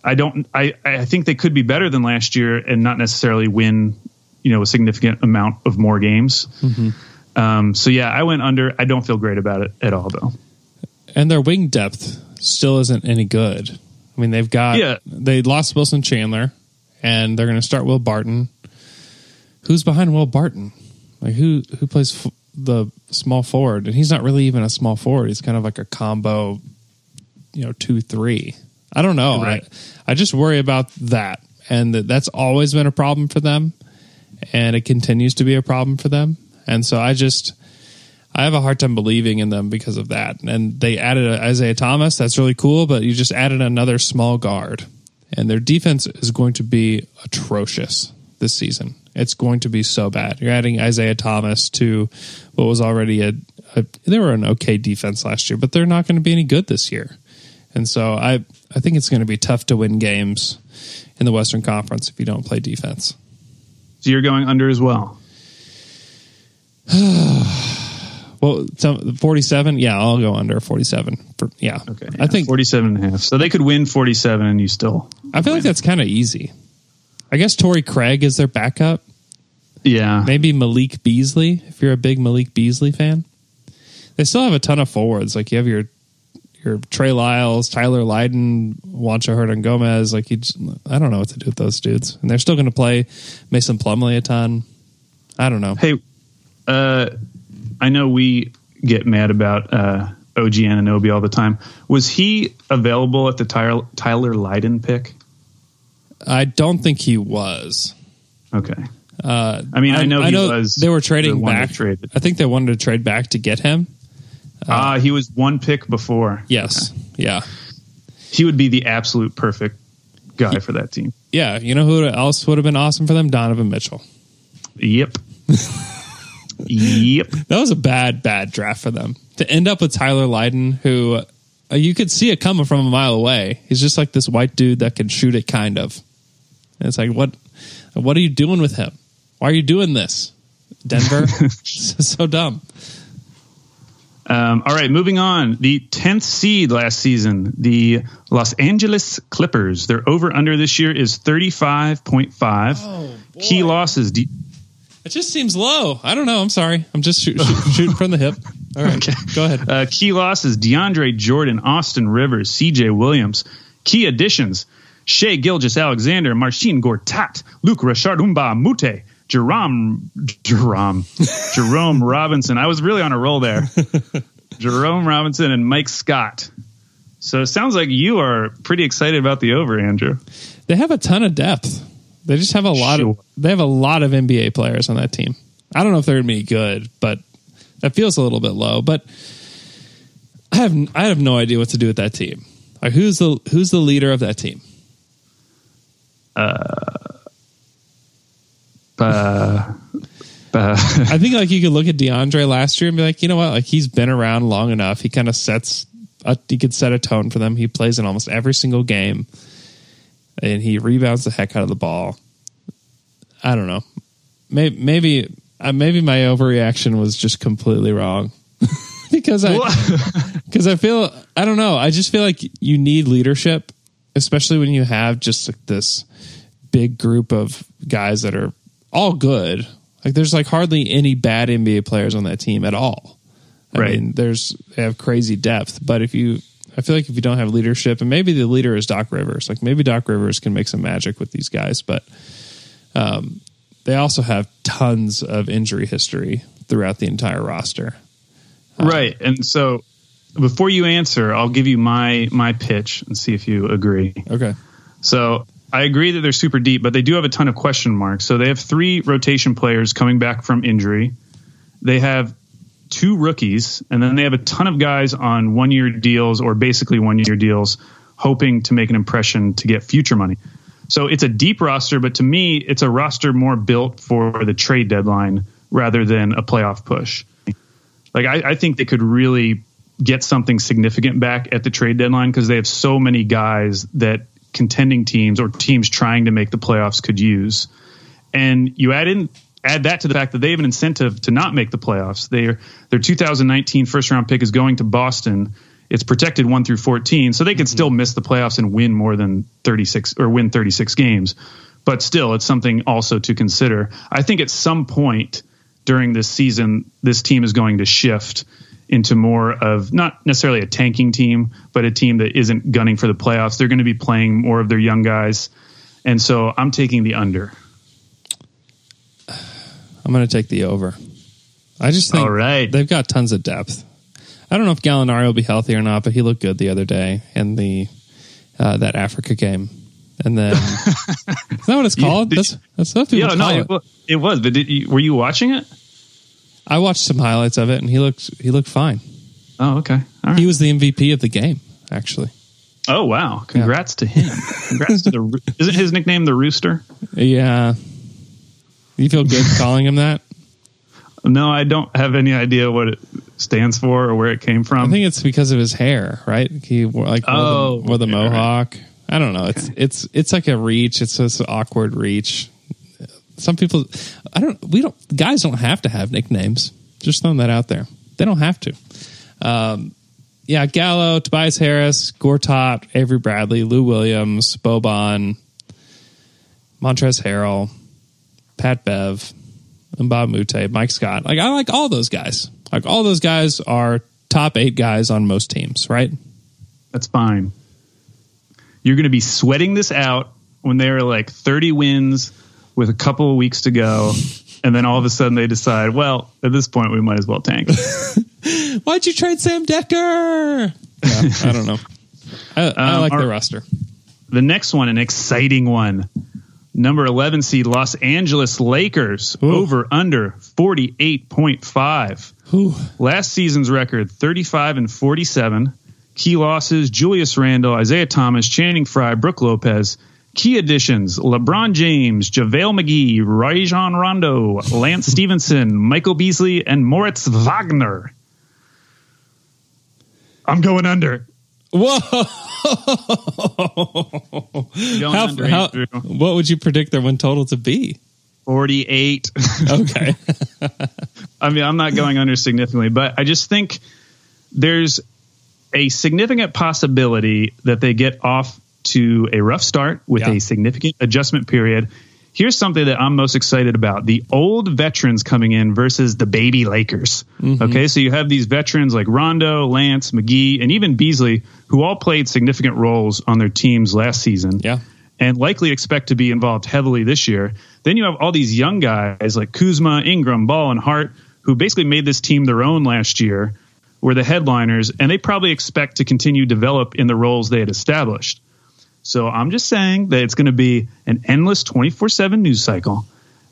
I don't, I, I think they could be better than last year and not necessarily win, you know, a significant amount of more games. Mm-hmm. Um, so yeah, I went under. I don't feel great about it at all though. And their wing depth still isn't any good. I mean, they've got, yeah. they lost Wilson Chandler and they're going to start Will Barton. Who's behind Will Barton? Like who who plays f- the small forward? And he's not really even a small forward. He's kind of like a combo, you know, two three. I don't know. Right. I I just worry about that, and that that's always been a problem for them, and it continues to be a problem for them. And so I just I have a hard time believing in them because of that. And they added Isaiah Thomas. That's really cool, but you just added another small guard, and their defense is going to be atrocious this season. It's going to be so bad. You're adding Isaiah Thomas to what was already a, a they were an okay defense last year, but they're not going to be any good this year. And so I, I think it's going to be tough to win games in the Western Conference if you don't play defense. So you're going under as well. Well, forty-seven. Yeah, I'll go under forty-seven. For, yeah. Okay. Yeah, I think forty-seven and a half. So they could win forty-seven and you still. I feel win. Like that's kind of easy. I guess Torrey Craig is their backup. Yeah. Maybe Malik Beasley, if you're a big Malik Beasley fan. They still have a ton of forwards. Like you have your your Trey Lyles, Tyler Lydon, Juancho Hernan-Gomez. Like you just, I don't know what to do with those dudes. And they're still going to play Mason Plumlee a ton. I don't know. Hey, uh, I know we get mad about uh, O G Anunoby all the time. Was he available at the Tyler, Tyler Lydon pick? I don't think he was. Okay. Uh, I mean, I know I, I he know was. They were trading the back. I think they wanted to trade back to get him. Ah, uh, uh, he was one pick before. Yes. Okay. Yeah. He would be the absolute perfect guy he, for that team. Yeah. You know who else would have been awesome for them? Donovan Mitchell. Yep. Yep. That was a bad, bad draft for them. To end up with Tyler Lydon, who uh, you could see it coming from a mile away. He's just like this white dude that can shoot it, kind of. And it's like, what what are you doing with him? Why are you doing this, Denver? So dumb. Um, all right, moving on. The tenth seed last season, the Los Angeles Clippers. Their over-under this year is thirty-five point five. Oh, key losses. De- it just seems low. I don't know. I'm sorry. I'm just shoot, shoot, shooting from the hip. All right, okay. Go ahead. Uh, key losses, DeAndre Jordan, Austin Rivers, C J Williams. Key additions. Shai Gilgeous-Alexander, Marcin Gortat, Luke Richard Mbah a Moute, Jerome, Jerome, Jerome Robinson. I was really on a roll there. Jerome Robinson and Mike Scott. So it sounds like you are pretty excited about the over, Andrew. They have a ton of depth. They just have a lot sure. of. They have a lot of N B A players on that team. I don't know if they're going to be good, but That feels a little bit low, but I have I have no idea what to do with that team. Like, who's the who's the leader of that team? Uh, uh, uh. I think like you could look at DeAndre last year and be like, you know what? Like, he's been around long enough. He kind of sets a, he could set a tone for them. He plays in almost every single game, and he rebounds the heck out of the ball. I don't know. Maybe maybe uh, maybe my overreaction was just completely wrong. Because I, because I feel, I don't know. I just feel like you need leadership, especially when you have just like this big group of guys that are all good. Like, there's like hardly any bad N B A players on that team at all. I right. mean, there's they have crazy depth, but if you, I feel like if you don't have leadership, and maybe the leader is Doc Rivers. Like, maybe Doc Rivers can make some magic with these guys, but um, they also have tons of injury history throughout the entire roster. Right. And so before you answer, I'll give you my my pitch and see if you agree. Okay. So I agree that they're super deep, but they do have a ton of question marks. So they have three rotation players coming back from injury. They have two rookies, and then they have a ton of guys on one-year deals or basically one-year deals hoping to make an impression to get future money. So it's a deep roster, but to me, it's a roster more built for the trade deadline rather than a playoff push. Like, I, I think they could really get something significant back at the trade deadline because they have so many guys that contending teams or teams trying to make the playoffs could use. And you add in add that to the fact that they have an incentive to not make the playoffs. Their their two thousand nineteen first round pick is going to Boston. It's protected one through fourteen, so they could mm-hmm. still miss the playoffs and win more than thirty-six or win thirty-six games. But still, it's something also to consider. I think at some point during this season, this team is going to shift into more of not necessarily a tanking team, but a team that isn't gunning for the playoffs. They're going to be playing more of their young guys. And so I'm taking the under. I'm going to take the over. I just think All right. they've got tons of depth. I don't know if Gallinari will be healthy or not, but he looked good the other day in the uh, that Africa game. And then, is that what it's called? Yeah, that's that's what people yeah, call no, it. It, it was, but did you, were you watching it? I watched some highlights of it, and he looked he looked fine. Oh, okay. All right. He was the M V P of the game, actually. Oh, wow. Congrats yeah. to him. Congrats to the... Isn't his nickname the Rooster? Yeah. You feel good calling him that? No, I don't have any idea what it stands for or where it came from. I think it's because of his hair, right? He wore, like, oh, wore the, wore the yeah, mohawk. Right. I don't know. It's okay. it's it's like a reach. It's this awkward reach. Some people, I don't. We don't. Guys don't have to have nicknames. Just throwing that out there. They don't have to. Um, yeah, Gallo, Tobias Harris, Gortat, Avery Bradley, Lou Williams, Boban, Montrezl Harrell, Pat Bev, Mbah a Moute, Mike Scott. Like I like all those guys. Like all those guys are top eight guys on most teams, right? That's fine. You're going to be sweating this out when they're like thirty wins with a couple of weeks to go. And then all of a sudden they decide, well, at this point, we might as well tank. Why'd you trade Sam Dekker? Yeah, I don't know. I, I um, like our, the roster. The next one, an exciting one. Number eleven seed Los Angeles Lakers. Ooh. Over under forty-eight point five. Ooh. Last season's record, thirty-five and forty-seven. Key losses, Julius Randle, Isaiah Thomas, Channing Frye, Brooke Lopez. Key additions, LeBron James, JaVale McGee, Rajon Rondo, Lance Stevenson, Michael Beasley, and Moritz Wagner. I'm going under. Whoa. Going how, under, how, what would you predict their win total to be? forty-eight. Okay. I mean, I'm not going under significantly, but I just think there's a significant possibility that they get off to a rough start with yeah. a significant adjustment period. Here's something that I'm most excited about. The old veterans coming in versus the baby Lakers. Mm-hmm. Okay, so you have these veterans like Rondo, Lance, McGee, and even Beasley, who all played significant roles on their teams last season yeah. and likely expect to be involved heavily this year. Then you have all these young guys like Kuzma, Ingram, Ball, and Hart, who basically made this team their own last year, were the headliners, and they probably expect to continue develop in the roles they had established. So I'm just saying that it's going to be an endless twenty-four seven news cycle.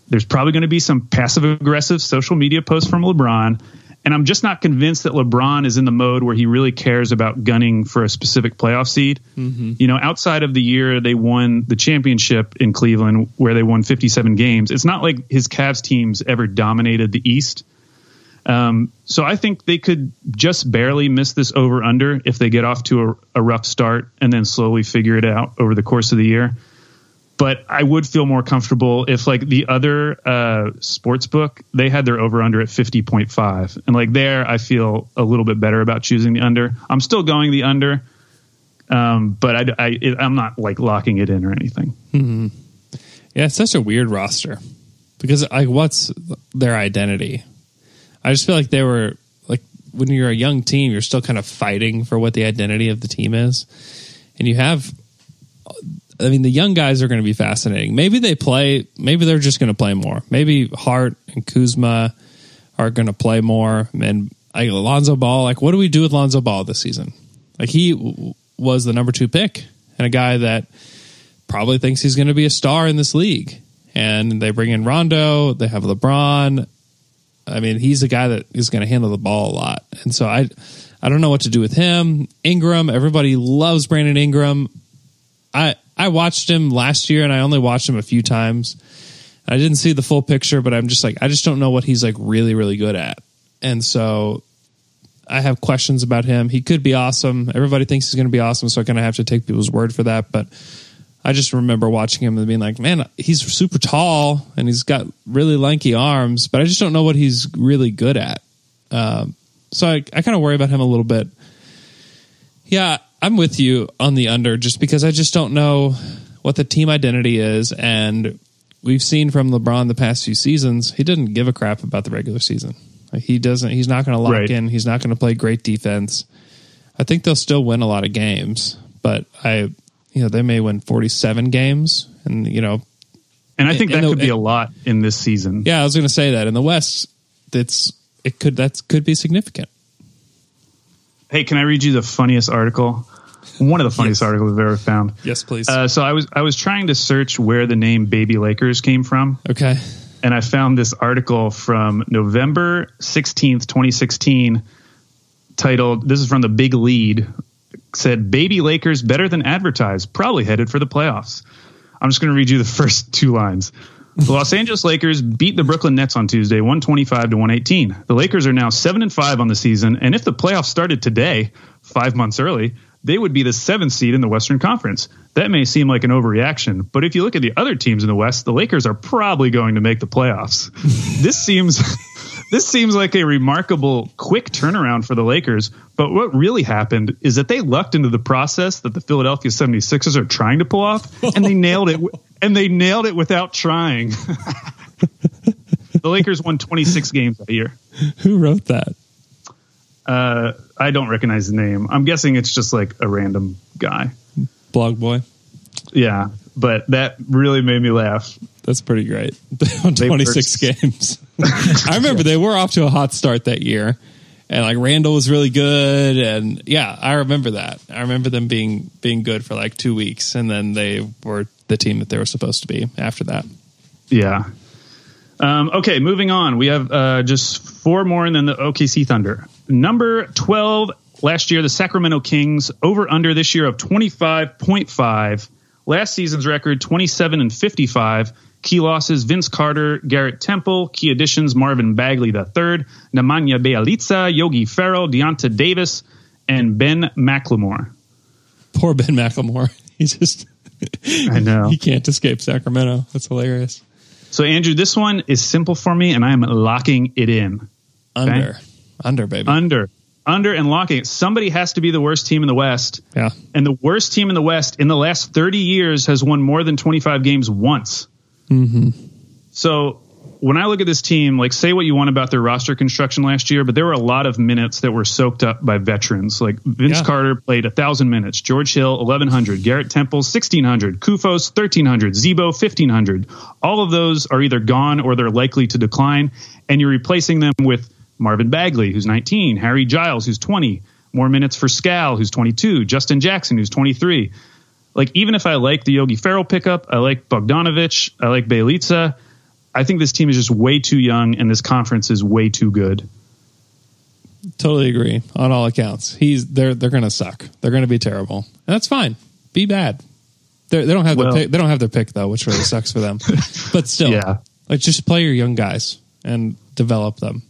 There's probably going to be some passive-aggressive social media posts from LeBron, And I'm just not convinced that LeBron is in the mode where he really cares about gunning for a specific playoff seed. Mm-hmm. You know, outside of the year they won the championship in Cleveland where they won fifty-seven games, it's not like his Cavs teams ever dominated the East. Um, so I think they could just barely miss this over-under if they get off to a, a rough start and then slowly figure it out over the course of the year. But I would feel more comfortable if, like, the other uh, sports book, they had their over-under at fifty point five. And, like, there I feel a little bit better about choosing the under. I'm still going the under, um, but I, I, it, I'm not, like, locking it in or anything. Mm-hmm. Yeah, it's such a weird roster because, like, what's their identity? I just feel like they were, like, when you're a young team, you're still kind of fighting for what the identity of the team is. And you have... I mean, the young guys are going to be fascinating. Maybe they play, maybe they're just going to play more. Maybe Hart and Kuzma are going to play more. And I, Lonzo Ball, like, what do we do with Lonzo Ball this season? Like, he w- was the number two pick and a guy that probably thinks he's going to be a star in this league. And they bring in Rondo, they have LeBron. I mean, he's a guy that is going to handle the ball a lot. And so I, I don't know what to do with him. Ingram, everybody loves Brandon Ingram. I, I watched him last year, and I only watched him a few times. I didn't see the full picture, but I'm just like, I just don't know what he's like really, really good at. And so I have questions about him. He could be awesome. Everybody thinks he's going to be awesome, so I kind of have to take people's word for that. But I just remember watching him and being like, man, he's super tall, and he's got really lanky arms, but I just don't know what he's really good at. Um, so I, I kind of worry about him a little bit. Yeah, I'm with you on the under just because I just don't know what the team identity is. And we've seen from LeBron the past few seasons, he doesn't give a crap about the regular season. Like, he doesn't, he's not going to lock right. in. He's not going to play great defense. I think they'll still win a lot of games, but I, you know, they may win forty-seven games and, you know, and I think that the, could be a lot in this season. Yeah. I was going to say that in the West, that's, it could, that's could be significant. Hey, can I read you the funniest article? One of the funniest yes. articles I've ever found. Yes, please. Uh, so I was I was trying to search where the name Baby Lakers came from. Okay. And I found this article from November sixteenth, twenty sixteen, titled, this is from The Big Lead, said, Baby Lakers better than advertised, probably headed for the playoffs. I'm just going to read you the first two lines. The Los Angeles Lakers beat the Brooklyn Nets on Tuesday, one twenty-five to one eighteen. The Lakers are now seven and five on the season, and if the playoffs started today, five months early, they would be the seventh seed in the Western Conference. That may seem like an overreaction, but if you look at the other teams in the West, the Lakers are probably going to make the playoffs. This seems this seems like a remarkable quick turnaround for the Lakers, but what really happened is that they lucked into the process that the Philadelphia seventy-sixers are trying to pull off, and they nailed it and they nailed it without trying. The Lakers won twenty-six games that year. Who wrote that? Uh, I don't recognize the name. I'm guessing it's just like a random guy. Blog boy. Yeah, but that really made me laugh. That's pretty great. On twenty-six games. I remember yeah. they were off to a hot start that year. And like Randall was really good. And yeah, I remember that. I remember them being being good for like two weeks. And then they were the team that they were supposed to be after that. Yeah. Um, okay, moving on. We have uh, just four more and then the O K C Thunder. Number twelve last year, the Sacramento Kings, over under this year of twenty-five point five. Last season's record, twenty-seven and fifty-five. Key losses, Vince Carter, Garrett Temple. Key additions, Marvin Bagley the third, Nemanja Bjelica, Yogi Ferrell, Deonta Davis, and Ben McLemore. Poor Ben McLemore. He just... I know. He can't escape Sacramento. That's hilarious. So, Andrew, this one is simple for me, and I am locking it in. Under. Okay? Under, baby. Under. Under and locking it. Somebody has to be the worst team in the West. Yeah. And the worst team in the West in the last thirty years has won more than twenty-five games once. Mm-hmm. So when I look at this team, like, say what you want about their roster construction last year, but there were a lot of minutes that were soaked up by veterans. Like Vince yeah. Carter played one thousand minutes, George Hill, eleven hundred, Garrett Temple, sixteen hundred, Kufos, thirteen hundred, Zebo, fifteen hundred. All of those are either gone or they're likely to decline, and you're replacing them with Marvin Bagley, who's nineteen, Harry Giles, who's twenty, more minutes for Scal, who's twenty-two, Justin Jackson, who's twenty-three. Like, even if I like the Yogi Ferrell pickup, I like Bogdanovich, I like Bjelica, I think this team is just way too young and this conference is way too good. Totally agree on all accounts. He's they're they're going to suck. They're going to be terrible. And that's fine. Be bad. They're, they don't have well, their pick, they don't have their pick though, which really sucks for them. But still, yeah. Like just play your young guys and develop them.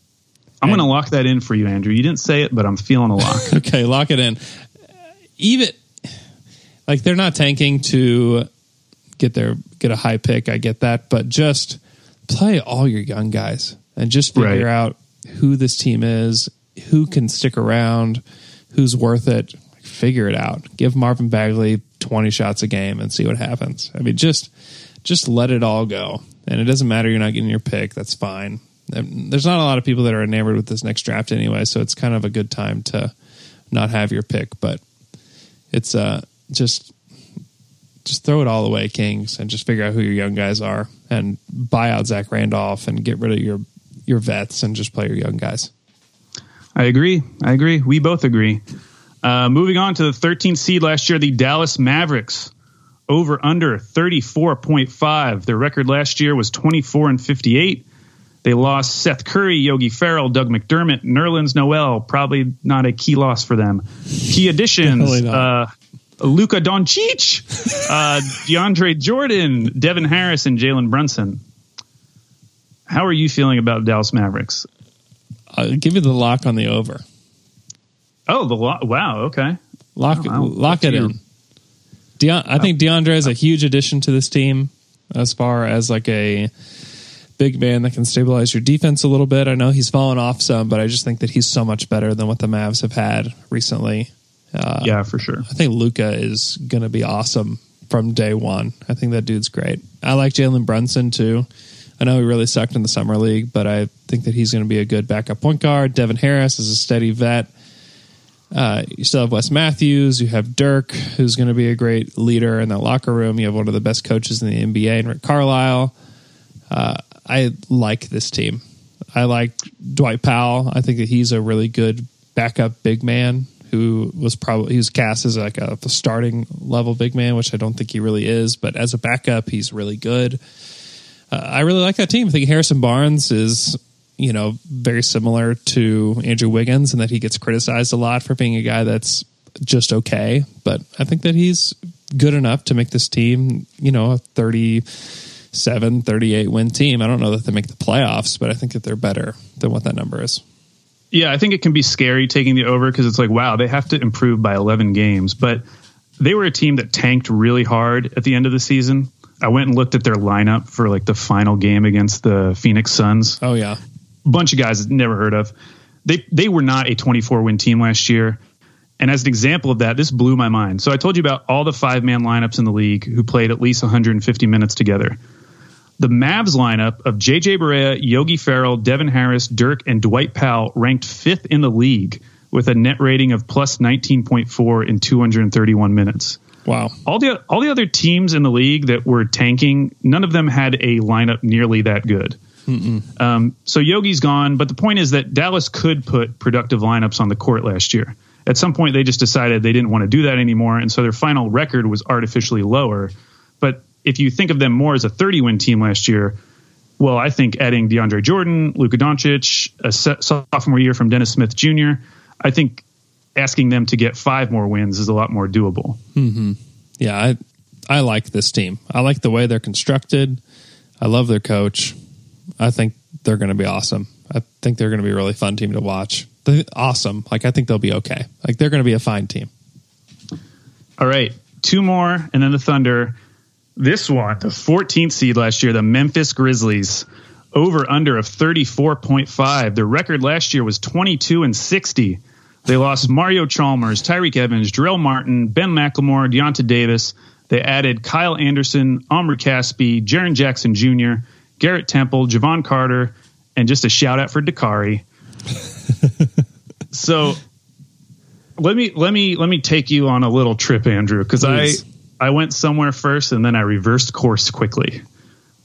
I'm going to lock that in for you, Andrew. You didn't say it, but I'm feeling a lock. Okay, lock it in. Even like they're not tanking to get their get a high pick. I get that, but just play all your young guys and just figure right. out who this team is, who can stick around, who's worth it. Figure it out. Give Marvin Bagley twenty shots a game and see what happens. I mean, just just let it all go. And it doesn't matter you're not getting your pick. That's fine. There's not a lot of people that are enamored with this next draft anyway, so it's kind of a good time to not have your pick. But it's uh, just just throw it all away, Kings, and just figure out who your young guys are and buy out Zach Randolph and get rid of your, your vets and just play your young guys. I agree. I agree. We both agree. Uh, moving on to the thirteenth seed last year, the Dallas Mavericks. Over under thirty-four point five. Their record last year was twenty-four and fifty-eight. They lost Seth Curry, Yogi Ferrell, Doug McDermott, Nerlens Noel. Probably not a key loss for them. Key additions, uh, Luka Doncic, uh, DeAndre Jordan, Devin Harris, and Jalen Brunson. How are you feeling about Dallas Mavericks? I'll give you the lock on the over. Oh, the lock. Wow. Okay. Lock, oh, wow. lock it in. Deon- I think DeAndre is a huge addition to this team as far as like a big man that can stabilize your defense a little bit. I know he's fallen off some, but I just think that he's so much better than what the Mavs have had recently. Uh, yeah, for sure. I think Luka is going to be awesome from day one. I think that dude's great. I like Jalen Brunson too. I know he really sucked in the summer league, but I think that he's going to be a good backup point guard. Devin Harris is a steady vet. Uh, you still have Wes Matthews. You have Dirk, who's going to be a great leader in that locker room. You have one of the best coaches in the N B A, and Rick Carlisle. Uh, I like this team. I like Dwight Powell. I think that he's a really good backup big man who was probably he was cast as like a starting level big man, which I don't think he really is. But as a backup, he's really good. Uh, I really like that team. I think Harrison Barnes is. You know, very similar to Andrew Wiggins in that he gets criticized a lot for being a guy that's just okay. But I think that he's good enough to make this team, you know, a thirty-seven, thirty-eight win team. I don't know that they make the playoffs, but I think that they're better than what that number is. Yeah, I think it can be scary taking the over because it's like, wow, they have to improve by eleven games. But they were a team that tanked really hard at the end of the season. I went and looked at their lineup for like the final game against the Phoenix Suns. Oh, yeah. Bunch of guys never heard of. They they were not a twenty-four win team last year. And as an example of that, this blew my mind. So I told you about all the five-man lineups in the league who played at least one hundred fifty minutes together. The Mavs lineup of J J Barea, Yogi Ferrell, Devin Harris, Dirk, and Dwight Powell ranked fifth in the league with a net rating of plus nineteen point four in two hundred thirty-one minutes. Wow. All the all the other teams in the league that were tanking, none of them had a lineup nearly that good. Mm-mm. Um, so Yogi's gone, but the point is that Dallas could put productive lineups on the court last year. At some point, they just decided they didn't want to do that anymore, and so their final record was artificially lower. But if you think of them more as a thirty-win team last year, well, I think adding DeAndre Jordan, Luka Doncic, a sophomore year from Dennis Smith Junior, I think asking them to get five more wins is a lot more doable. Mm-hmm. Yeah, I I like this team. I like the way they're constructed. I love their coach. I think they're going to be awesome. I think they're going to be a really fun team to watch. They're awesome. Like, I think they'll be okay. Like, they're going to be a fine team. All right. Two more, and then the Thunder. This one, the fourteenth seed last year, the Memphis Grizzlies, over under of thirty-four point five. Their record last year was twenty-two and sixty. They lost Mario Chalmers, Tyreke Evans, Jarrell Martin, Ben McLemore, Deonta Davis. They added Kyle Anderson, Omri Caspi, Jaren Jackson Junior, Garrett Temple, Javon Carter, and just a shout out for Dakari. So let me let me let me take you on a little trip, Andrew, because I, I went somewhere first and then I reversed course quickly.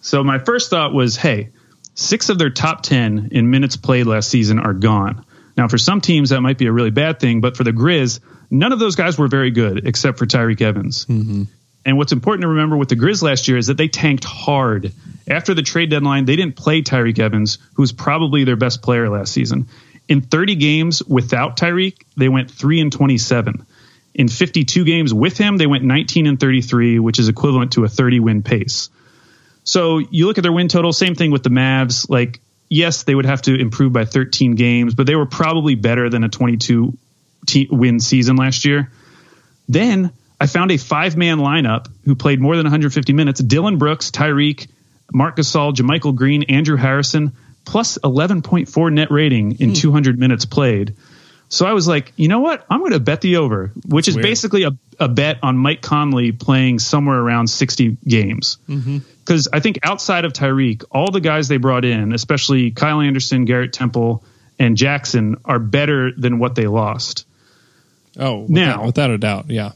So my first thought was, hey, six of their top ten in minutes played last season are gone. Now, for some teams, that might be a really bad thing. But for the Grizz, none of those guys were very good except for Tyreke Evans. Mm-hmm. And what's important to remember with the Grizz last year is that they tanked hard. After the trade deadline, they didn't play Tyreke Evans, who was probably their best player last season. In thirty games without Tyreek, they went three and twenty-seven. In fifty-two games with him, they went nineteen and thirty-three, which is equivalent to a thirty-win pace. So you look at their win total, same thing with the Mavs. Like, yes, they would have to improve by thirteen games, but they were probably better than a twenty-two win season last year. Then I found a five-man lineup who played more than one hundred fifty minutes. Dillon Brooks, Tyreek, Mark Gasol, JaMychal Green, Andrew Harrison, plus eleven point four net rating in hmm. two hundred minutes played. So I was like, you know what? I'm going to bet the over, which That's is weird. basically a, a bet on Mike Conley playing somewhere around sixty games. Because mm-hmm. I think outside of Tyreek, all the guys they brought in, especially Kyle Anderson, Garrett Temple, and Jackson, are better than what they lost. Oh, without, now, without a doubt. Yeah.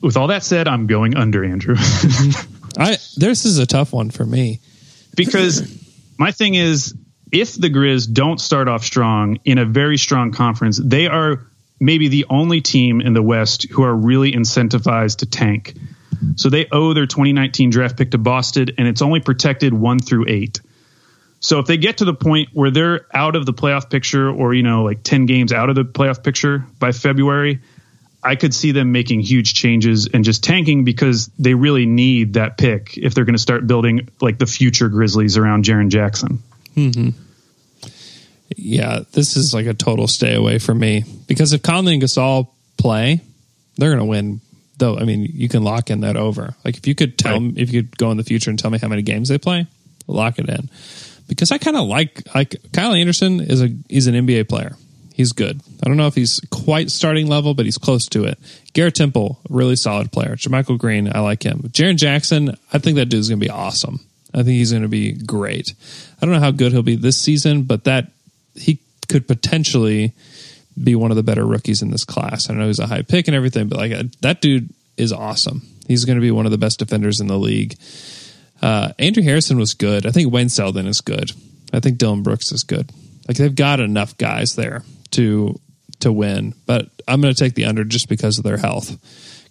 With all that said, I'm going under, Andrew. I this is a tough one for me. Because my thing is, if the Grizz don't start off strong in a very strong conference, they are maybe the only team in the West who are really incentivized to tank. So they owe their twenty nineteen draft pick to Boston, and it's only protected one through eight. So if they get to the point where they're out of the playoff picture, or, you know, like ten games out of the playoff picture by February, I could see them making huge changes and just tanking, because they really need that pick if they're going to start building like the future Grizzlies around Jaren Jackson. Mm-hmm. Yeah, this is like a total stay away for me, because if Conley and Gasol play, they're going to win. Though, I mean, you can lock in that over. Like, if you could tell right. if you could go in the future and tell me how many games they play, lock it in. Because I kind of like like Kyle Anderson is a he's an N B A player. He's good. I don't know if he's quite starting level, but he's close to it. Garrett Temple, really solid player. JaMychal Green, I like him. Jaren Jackson, I think that dude's going to be awesome. I think he's going to be great. I don't know how good he'll be this season, but that he could potentially be one of the better rookies in this class. I know he's a high pick and everything, but like that dude is awesome. He's going to be one of the best defenders in the league. Uh, Andrew Harrison was good. I think Wayne Selden is good. I think Dillon Brooks is good. Like, they've got enough guys there to to win, but I'm going to take the under just because of their health.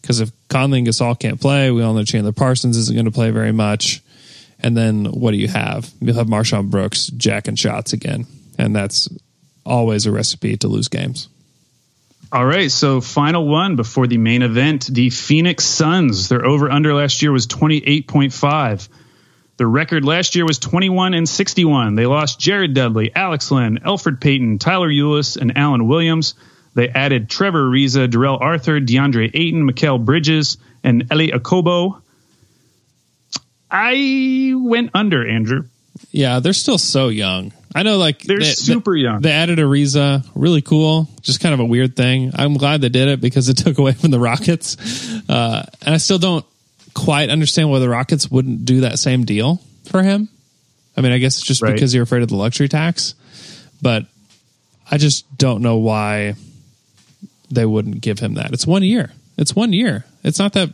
Because if Conley and Gasol can't play, we all know Chandler Parsons isn't going to play very much. And then what do you have? You'll have Marshawn Brooks jacking shots again. And that's always a recipe to lose games. All right, so final one before the main event. The Phoenix Suns, their over-under last year was twenty-eight point five. The record last year was twenty-one and sixty-one. They lost Jared Dudley, Alex Len, Elfrid Payton, Tyler Ulis, and Allen Williams. They added Trevor Ariza, Darrell Arthur, DeAndre Ayton, Mikal Bridges, and Eli Okobo. I went under, Andrew. Yeah, they're still so young. I know, like, they're they, super they, young. They added Ariza, really cool, just kind of a weird thing. I'm glad they did it because it took away from the Rockets. Uh, and I still don't quite understand why the Rockets wouldn't do that same deal for him. I mean, I guess it's just right. because you're afraid of the luxury tax, but I just don't know why they wouldn't give him that. It's one year. It's one year. It's not that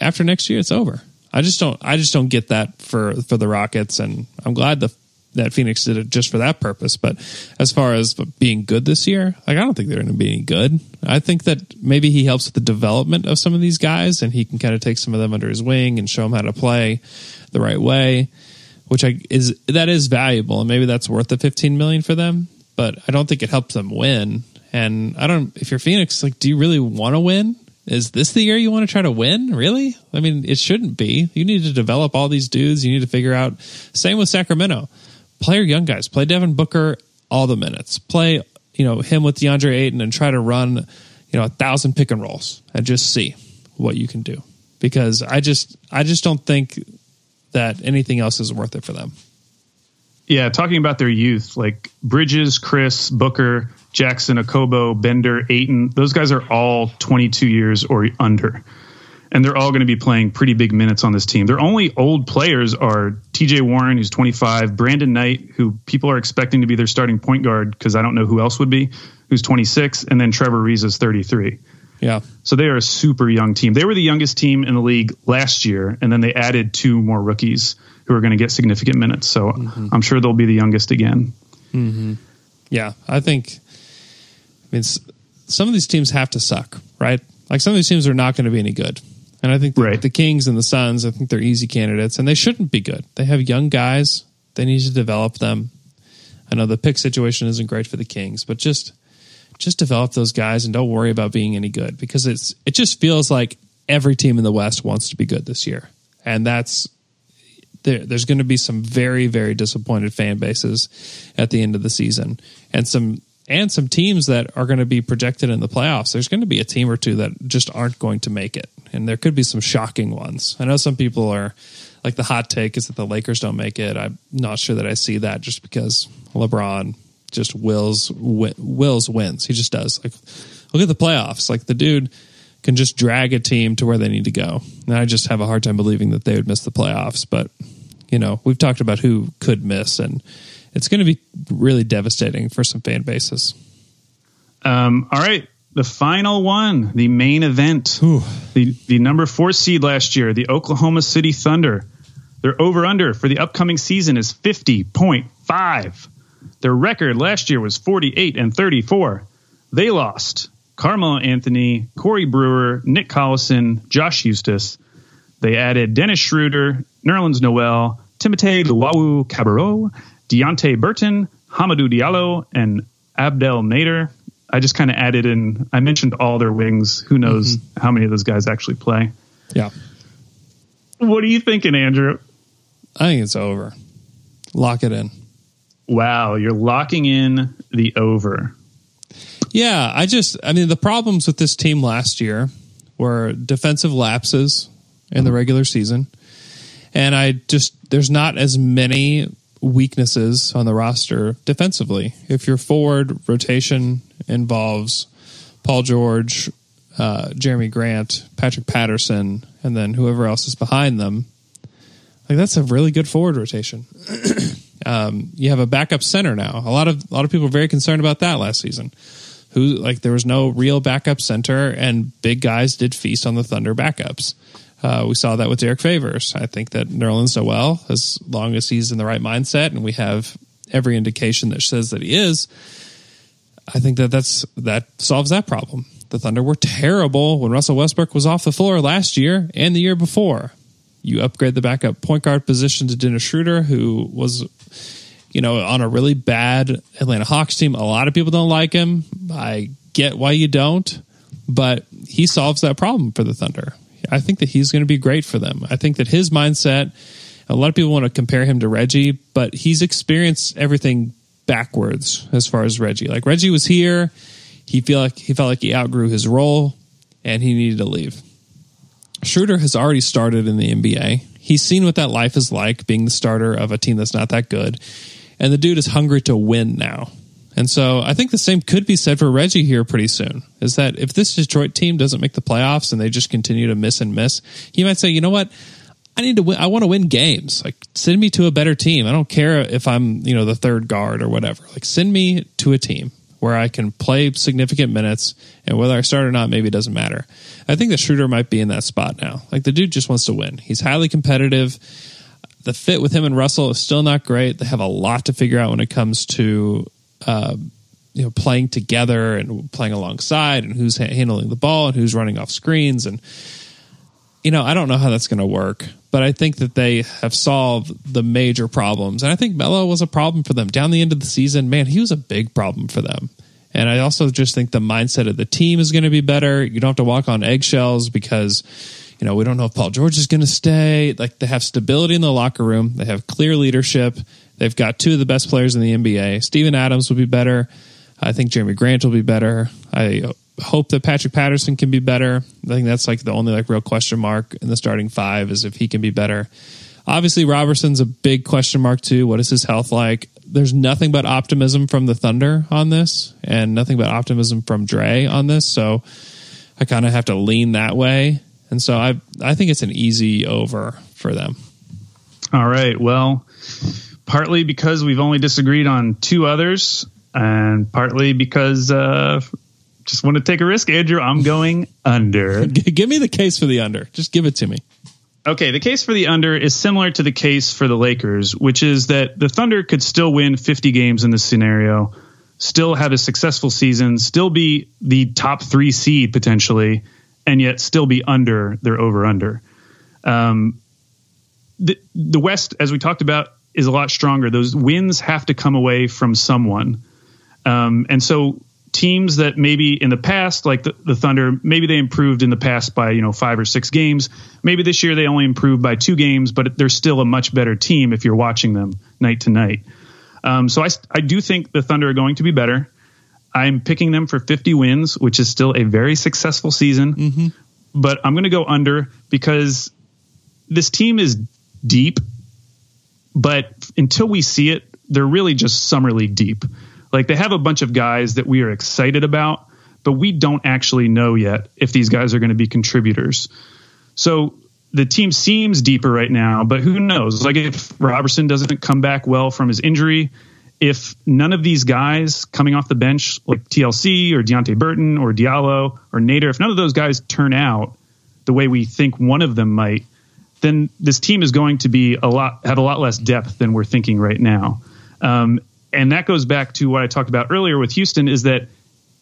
after next year, it's over. I just don't. I just don't get that for, for the Rockets, and I'm glad the, that Phoenix did it just for that purpose. But as far as being good this year, like, I don't think they're going to be any good. I think that maybe he helps with the development of some of these guys, and he can kind of take some of them under his wing and show them how to play the right way, which I is that is valuable, and maybe that's worth the fifteen million dollars for them. But I don't think it helps them win. And I don't. If you're Phoenix, like, do you really want to win? Is this the year you want to try to win? Really? I mean, it shouldn't be. You need to develop all these dudes. You need to figure out. Same with Sacramento. Play your young guys. Play Devin Booker all the minutes. Play, you know, him with DeAndre Ayton and try to run, you know, a thousand pick and rolls and just see what you can do. Because I just, I just don't think that anything else is worth it for them. Yeah, talking about their youth, like Bridges, Chris, Booker, Jackson, Okobo, Bender, Ayton, those guys are all twenty-two years or under. And they're all going to be playing pretty big minutes on this team. Their only old players are T J Warren, who's twenty-five, Brandon Knight, who people are expecting to be their starting point guard because I don't know who else would be, who's twenty-six, and then Trevor Ariza's thirty-three. Yeah. So they are a super young team. They were the youngest team in the league last year, and then they added two more rookies who are going to get significant minutes. So mm-hmm. I'm sure they'll be the youngest again. Mm-hmm. Yeah, I think... I mean, some of these teams have to suck, right? Like, some of these teams are not going to be any good. And I think the, right. the Kings and the Suns, I think they're easy candidates, and they shouldn't be good. They have young guys. They need to develop them. I know the pick situation isn't great for the Kings, but just just develop those guys and don't worry about being any good, because it's it just feels like every team in the West wants to be good this year. And that's there, there's going to be some very, very disappointed fan bases at the end of the season, and some and some teams that are going to be projected in the playoffs. There's going to be a team or two that just aren't going to make it, and there could be some shocking ones. I know some people are like, the hot take is that the Lakers don't make it. I'm not sure that I see that, just because LeBron just wills wi- wills wins. He just does. Like, look at the playoffs. Like, the dude can just drag a team to where they need to go. And I just have a hard time believing that they would miss the playoffs. But, you know, we've talked about who could miss, and it's going to be really devastating for some fan bases. Um, all right. The final one, the main event, Ooh. the the number four seed last year, the Oklahoma City Thunder. Their over-under for the upcoming season is fifty point five. Their record last year was forty-eight and thirty-four. They lost Carmelo Anthony, Corey Brewer, Nick Collison, Josh Eustace. They added Dennis Schroeder, Nerlens Noel, Timote Luwawu Cabarrot, Deonte Burton, Hamidou Diallo, and Abdel Nader. I just kind of added in, I mentioned all their wings. Who knows mm-hmm. how many of those guys actually play? Yeah. What are you thinking, Andrew? I think it's over. Lock it in. Wow. You're locking in the over. Yeah. I just, I mean, the problems with this team last year were defensive lapses in the regular season. And I just, there's not as many weaknesses on the roster defensively. If your forward rotation involves Paul George, uh, Jeremy Grant, Patrick Patterson, and then whoever else is behind them, like, that's a really good forward rotation. um, you have a backup center now. A lot of a lot of people were very concerned about that last season. Who like there was no real backup center, and big guys did feast on the Thunder backups. Uh, we saw that with Derek Favors. I think that Nerlens Noel, as long as he's in the right mindset, and we have every indication that says that he is, I think that that's, that solves that problem. The Thunder were terrible when Russell Westbrook was off the floor last year and the year before. You upgrade the backup point guard position to Dennis Schroeder, who was, you know, on a really bad Atlanta Hawks team. A lot of people don't like him. I get why you don't, but he solves that problem for the Thunder. I think that he's going to be great for them. I think that his mindset, a lot of people want to compare him to Reggie, but he's experienced everything backwards as far as Reggie. Like, Reggie was here, he feel like he felt like he outgrew his role and he needed to leave. Schroeder has already started in the N B A. He's seen what that life is like, being the starter of a team that's not that good. And the dude is hungry to win now. And so I think the same could be said for Reggie here pretty soon, is that if this Detroit team doesn't make the playoffs and they just continue to miss and miss, he might say, you know what? I need to win. I want to win games. Like, send me to a better team. I don't care if I'm, you know, the third guard or whatever. Like, send me to a team where I can play significant minutes, and whether I start or not, maybe it doesn't matter. I think that Schroeder might be in that spot now. Like, the dude just wants to win. He's highly competitive. The fit with him and Russell is still not great. They have a lot to figure out when it comes to, uh, you know, playing together and playing alongside, and who's ha- handling the ball and who's running off screens. And, you know, I don't know how that's going to work, but I think that they have solved the major problems. And I think Melo was a problem for them down the end of the season. Man, he was a big problem for them. And I also just think the mindset of the team is going to be better. You don't have to walk on eggshells because, you know, we don't know if Paul George is going to stay. Like, they have stability in the locker room. They have clear leadership. They've got two of the best players in the N B A. Steven Adams will be better. I think Jeremy Grant will be better. I hope that Patrick Patterson can be better. I think that's like the only like real question mark in the starting five, is if he can be better. Obviously, Roberson's a big question mark too. What is his health like? There's nothing but optimism from the Thunder on this, and nothing but optimism from Dre on this. So I kind of have to lean that way. And so I I think it's an easy over for them. All right. Well, partly because we've only disagreed on two others, and partly because uh, just want to take a risk, Andrew. I'm going under. Give me the case for the under. Just give it to me. Okay, the case for the under is similar to the case for the Lakers, which is that the Thunder could still win fifty games in this scenario, still have a successful season, still be the top three seed potentially, and yet still be under their over-under. Um, the, the West, as we talked about, is a lot stronger. Those wins have to come away from someone. Um, and so teams that maybe in the past, like the, the Thunder, maybe they improved in the past by, you know, five or six games. Maybe this year they only improved by two games, but they're still a much better team if you're watching them night to night. Um, so I, I do think the Thunder are going to be better. I'm picking them for fifty wins, which is still a very successful season. Mm-hmm. But I'm going to go under because this team is deep. But until we see it, they're really just summer league deep. Like, they have a bunch of guys that we are excited about, but we don't actually know yet if these guys are going to be contributors. So the team seems deeper right now, but who knows? Like, if Roberson doesn't come back well from his injury, if none of these guys coming off the bench, like T L C or Deonte Burton or Diallo or Nader, if none of those guys turn out the way we think one of them might, then this team is going to be a lot have a lot less depth than we're thinking right now. Um, and that goes back to what I talked about earlier with Houston, is that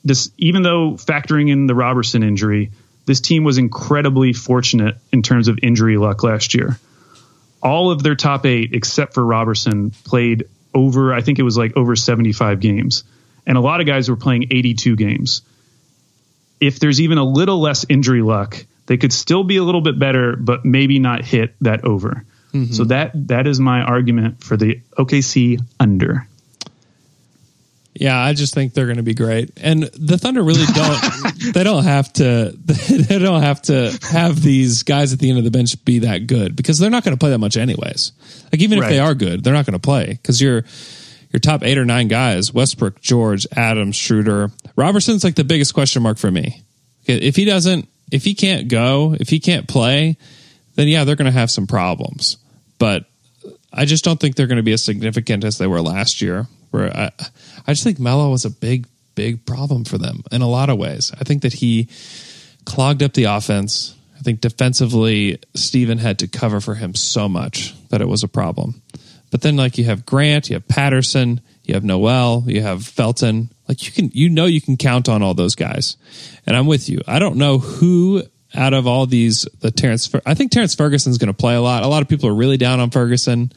this, even though factoring in the Roberson injury, this team was incredibly fortunate in terms of injury luck last year. All of their top eight, except for Roberson, played over, I think it was like over seventy-five games. And a lot of guys were playing eighty-two games. If there's even a little less injury luck, they could still be a little bit better, but maybe not hit that over. Mm-hmm. So that that is my argument for the O K C under. Yeah, I just think they're going to be great. And the Thunder really don't they don't have to they don't have to have these guys at the end of the bench be that good, because they're not going to play that much anyways. Like, even right. if they are good, they're not going to play, cuz your your top eight or nine guys, Westbrook, George, Adams, Schroeder, Robertson's like the biggest question mark for me. If he doesn't If he can't go, if he can't play, then yeah, they're going to have some problems. But I just don't think they're going to be as significant as they were last year. Where I, I just think Melo was a big, big problem for them in a lot of ways. I think that he clogged up the offense. I think defensively, Steven had to cover for him so much that it was a problem. But then, like, you have Grant, you have Patterson, you have Noel, you have Felton. Like, you can, you know, you can count on all those guys. And I'm with you. I don't know who out of all these, the Terrence, I think Terrence Ferguson's going to play a lot. A lot of people are really down on Ferguson.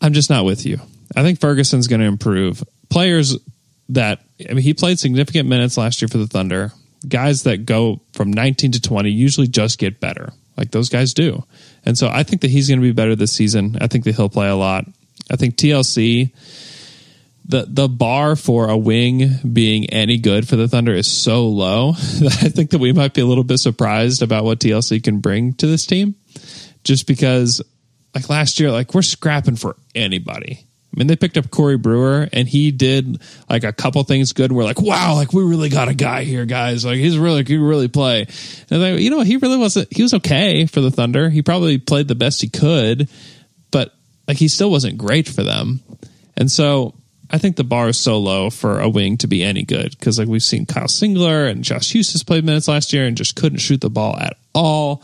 I'm just not with you. I think Ferguson's going to improve. Players that, I mean, he played significant minutes last year for the Thunder. Guys that go from nineteen to twenty usually just get better. Like, those guys do. And so I think that he's going to be better this season. I think that he'll play a lot. I think T L C, The the bar for a wing being any good for the Thunder is so low that I think that we might be a little bit surprised about what T L C can bring to this team. Just because, like, last year, like, we're scrapping for anybody. I mean, they picked up Corey Brewer, and he did, like, a couple things good. We're like, wow, like, we really got a guy here, guys. Like, he's really, he really play. And like, you know, he really wasn't, he was okay for the Thunder. He probably played the best he could, but, like, he still wasn't great for them. And so I think the bar is so low for a wing to be any good, because, like, we've seen Kyle Singler and Josh Hustis played minutes last year and just couldn't shoot the ball at all.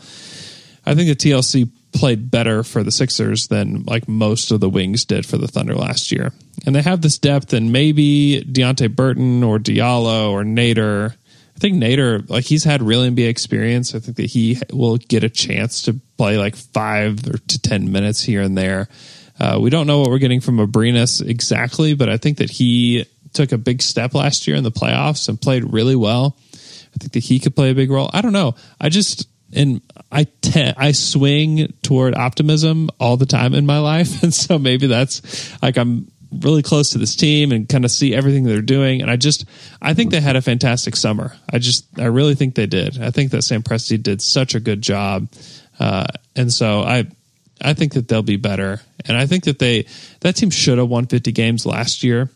I think the T L C played better for the Sixers than, like, most of the wings did for the Thunder last year. And they have this depth, and maybe Deonte Burton or Diallo or Nader. I think Nader, like, he's had real N B A experience. I think that he will get a chance to play, like, five or to ten minutes here and there. Uh, we don't know what we're getting from Abrines exactly, but I think that he took a big step last year in the playoffs and played really well. I think that he could play a big role. I don't know. I just, and I te- I swing toward optimism all the time in my life, and so maybe that's, like, I'm really close to this team and kind of see everything they're doing, and I just, I think they had a fantastic summer. I just, I really think they did. I think that Sam Presti did such a good job, uh, and so I, I think that they'll be better. And I think that they, that team should have won fifty games last year.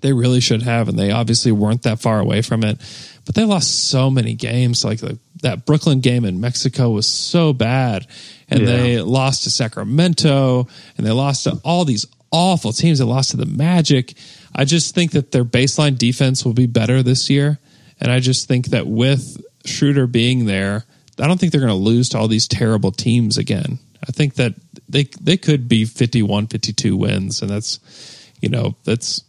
They really should have. And they obviously weren't that far away from it, but they lost so many games. Like, the, that Brooklyn game in Mexico was so bad. And yeah. they lost to Sacramento, and they lost to all these awful teams. They lost to the Magic. I just think that their baseline defense will be better this year. And I just think that with Schroeder being there, I don't think they're going to lose to all these terrible teams again. I think that they they could be fifty-one, fifty-two wins, and that's, you know, that's,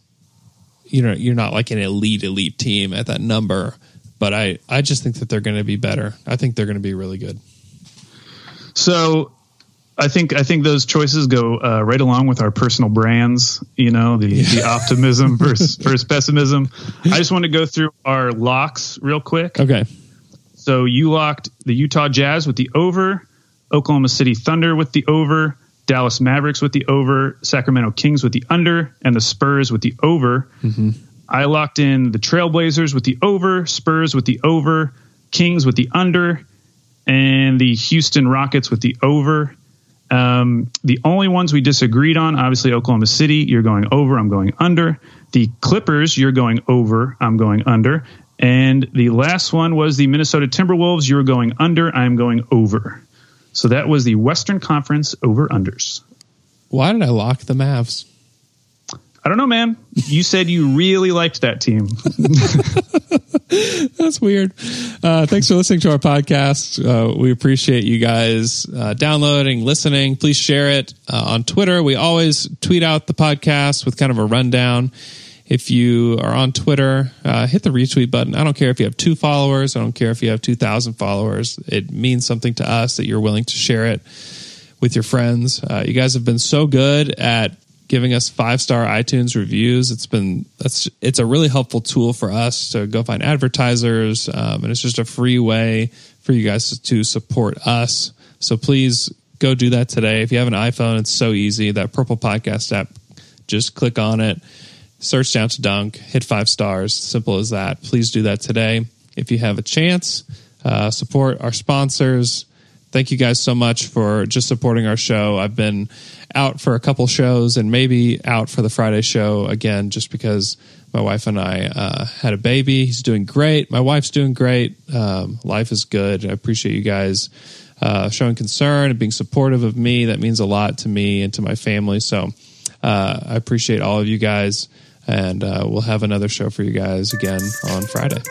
you know, you're not like an elite, elite team at that number, but I, I just think that they're going to be better. I think they're going to be really good. So I think I think those choices go uh, right along with our personal brands, you know, the, yeah. the optimism versus, versus pessimism. I just want to go through our locks real quick. Okay. So you locked the Utah Jazz with the over, Oklahoma City Thunder with the over, Dallas Mavericks with the over, Sacramento Kings with the under, and the Spurs with the over. Mm-hmm. I locked in the Trailblazers with the over, Spurs with the over, Kings with the under, and the Houston Rockets with the over. Um, the only ones we disagreed on, obviously Oklahoma City, you're going over, I'm going under. The Clippers, you're going over, I'm going under. And the last one was the Minnesota Timberwolves, you're going under, I'm going over. So that was the Western Conference over-unders. Why did I lock the Mavs? I don't know, man. You said you really liked that team. That's weird. Uh, thanks for listening to our podcast. Uh, we appreciate you guys uh, downloading, listening. Please share it uh, on Twitter. We always tweet out the podcast with kind of a rundown. If you are on Twitter, uh, hit the retweet button. I don't care if you have two followers. I don't care if you have two thousand followers. It means something to us that you're willing to share it with your friends. Uh, you guys have been so good at giving us five-star iTunes reviews. It's been that's it's a really helpful tool for us to go find advertisers, um, and it's just a free way for you guys to, to support us. So please go do that today. If you have an iPhone, it's so easy. That Purple Podcast app, just click on it. Search Down to Dunk, hit five stars. Simple as that. Please do that today. If you have a chance, uh, support our sponsors. Thank you guys so much for just supporting our show. I've been out for a couple shows and maybe out for the Friday show again, just because my wife and I uh, had a baby. He's doing great. My wife's doing great. Um, life is good. I appreciate you guys uh, showing concern and being supportive of me. That means a lot to me and to my family. So uh, I appreciate all of you guys. And uh, we'll have another show for you guys again on Friday.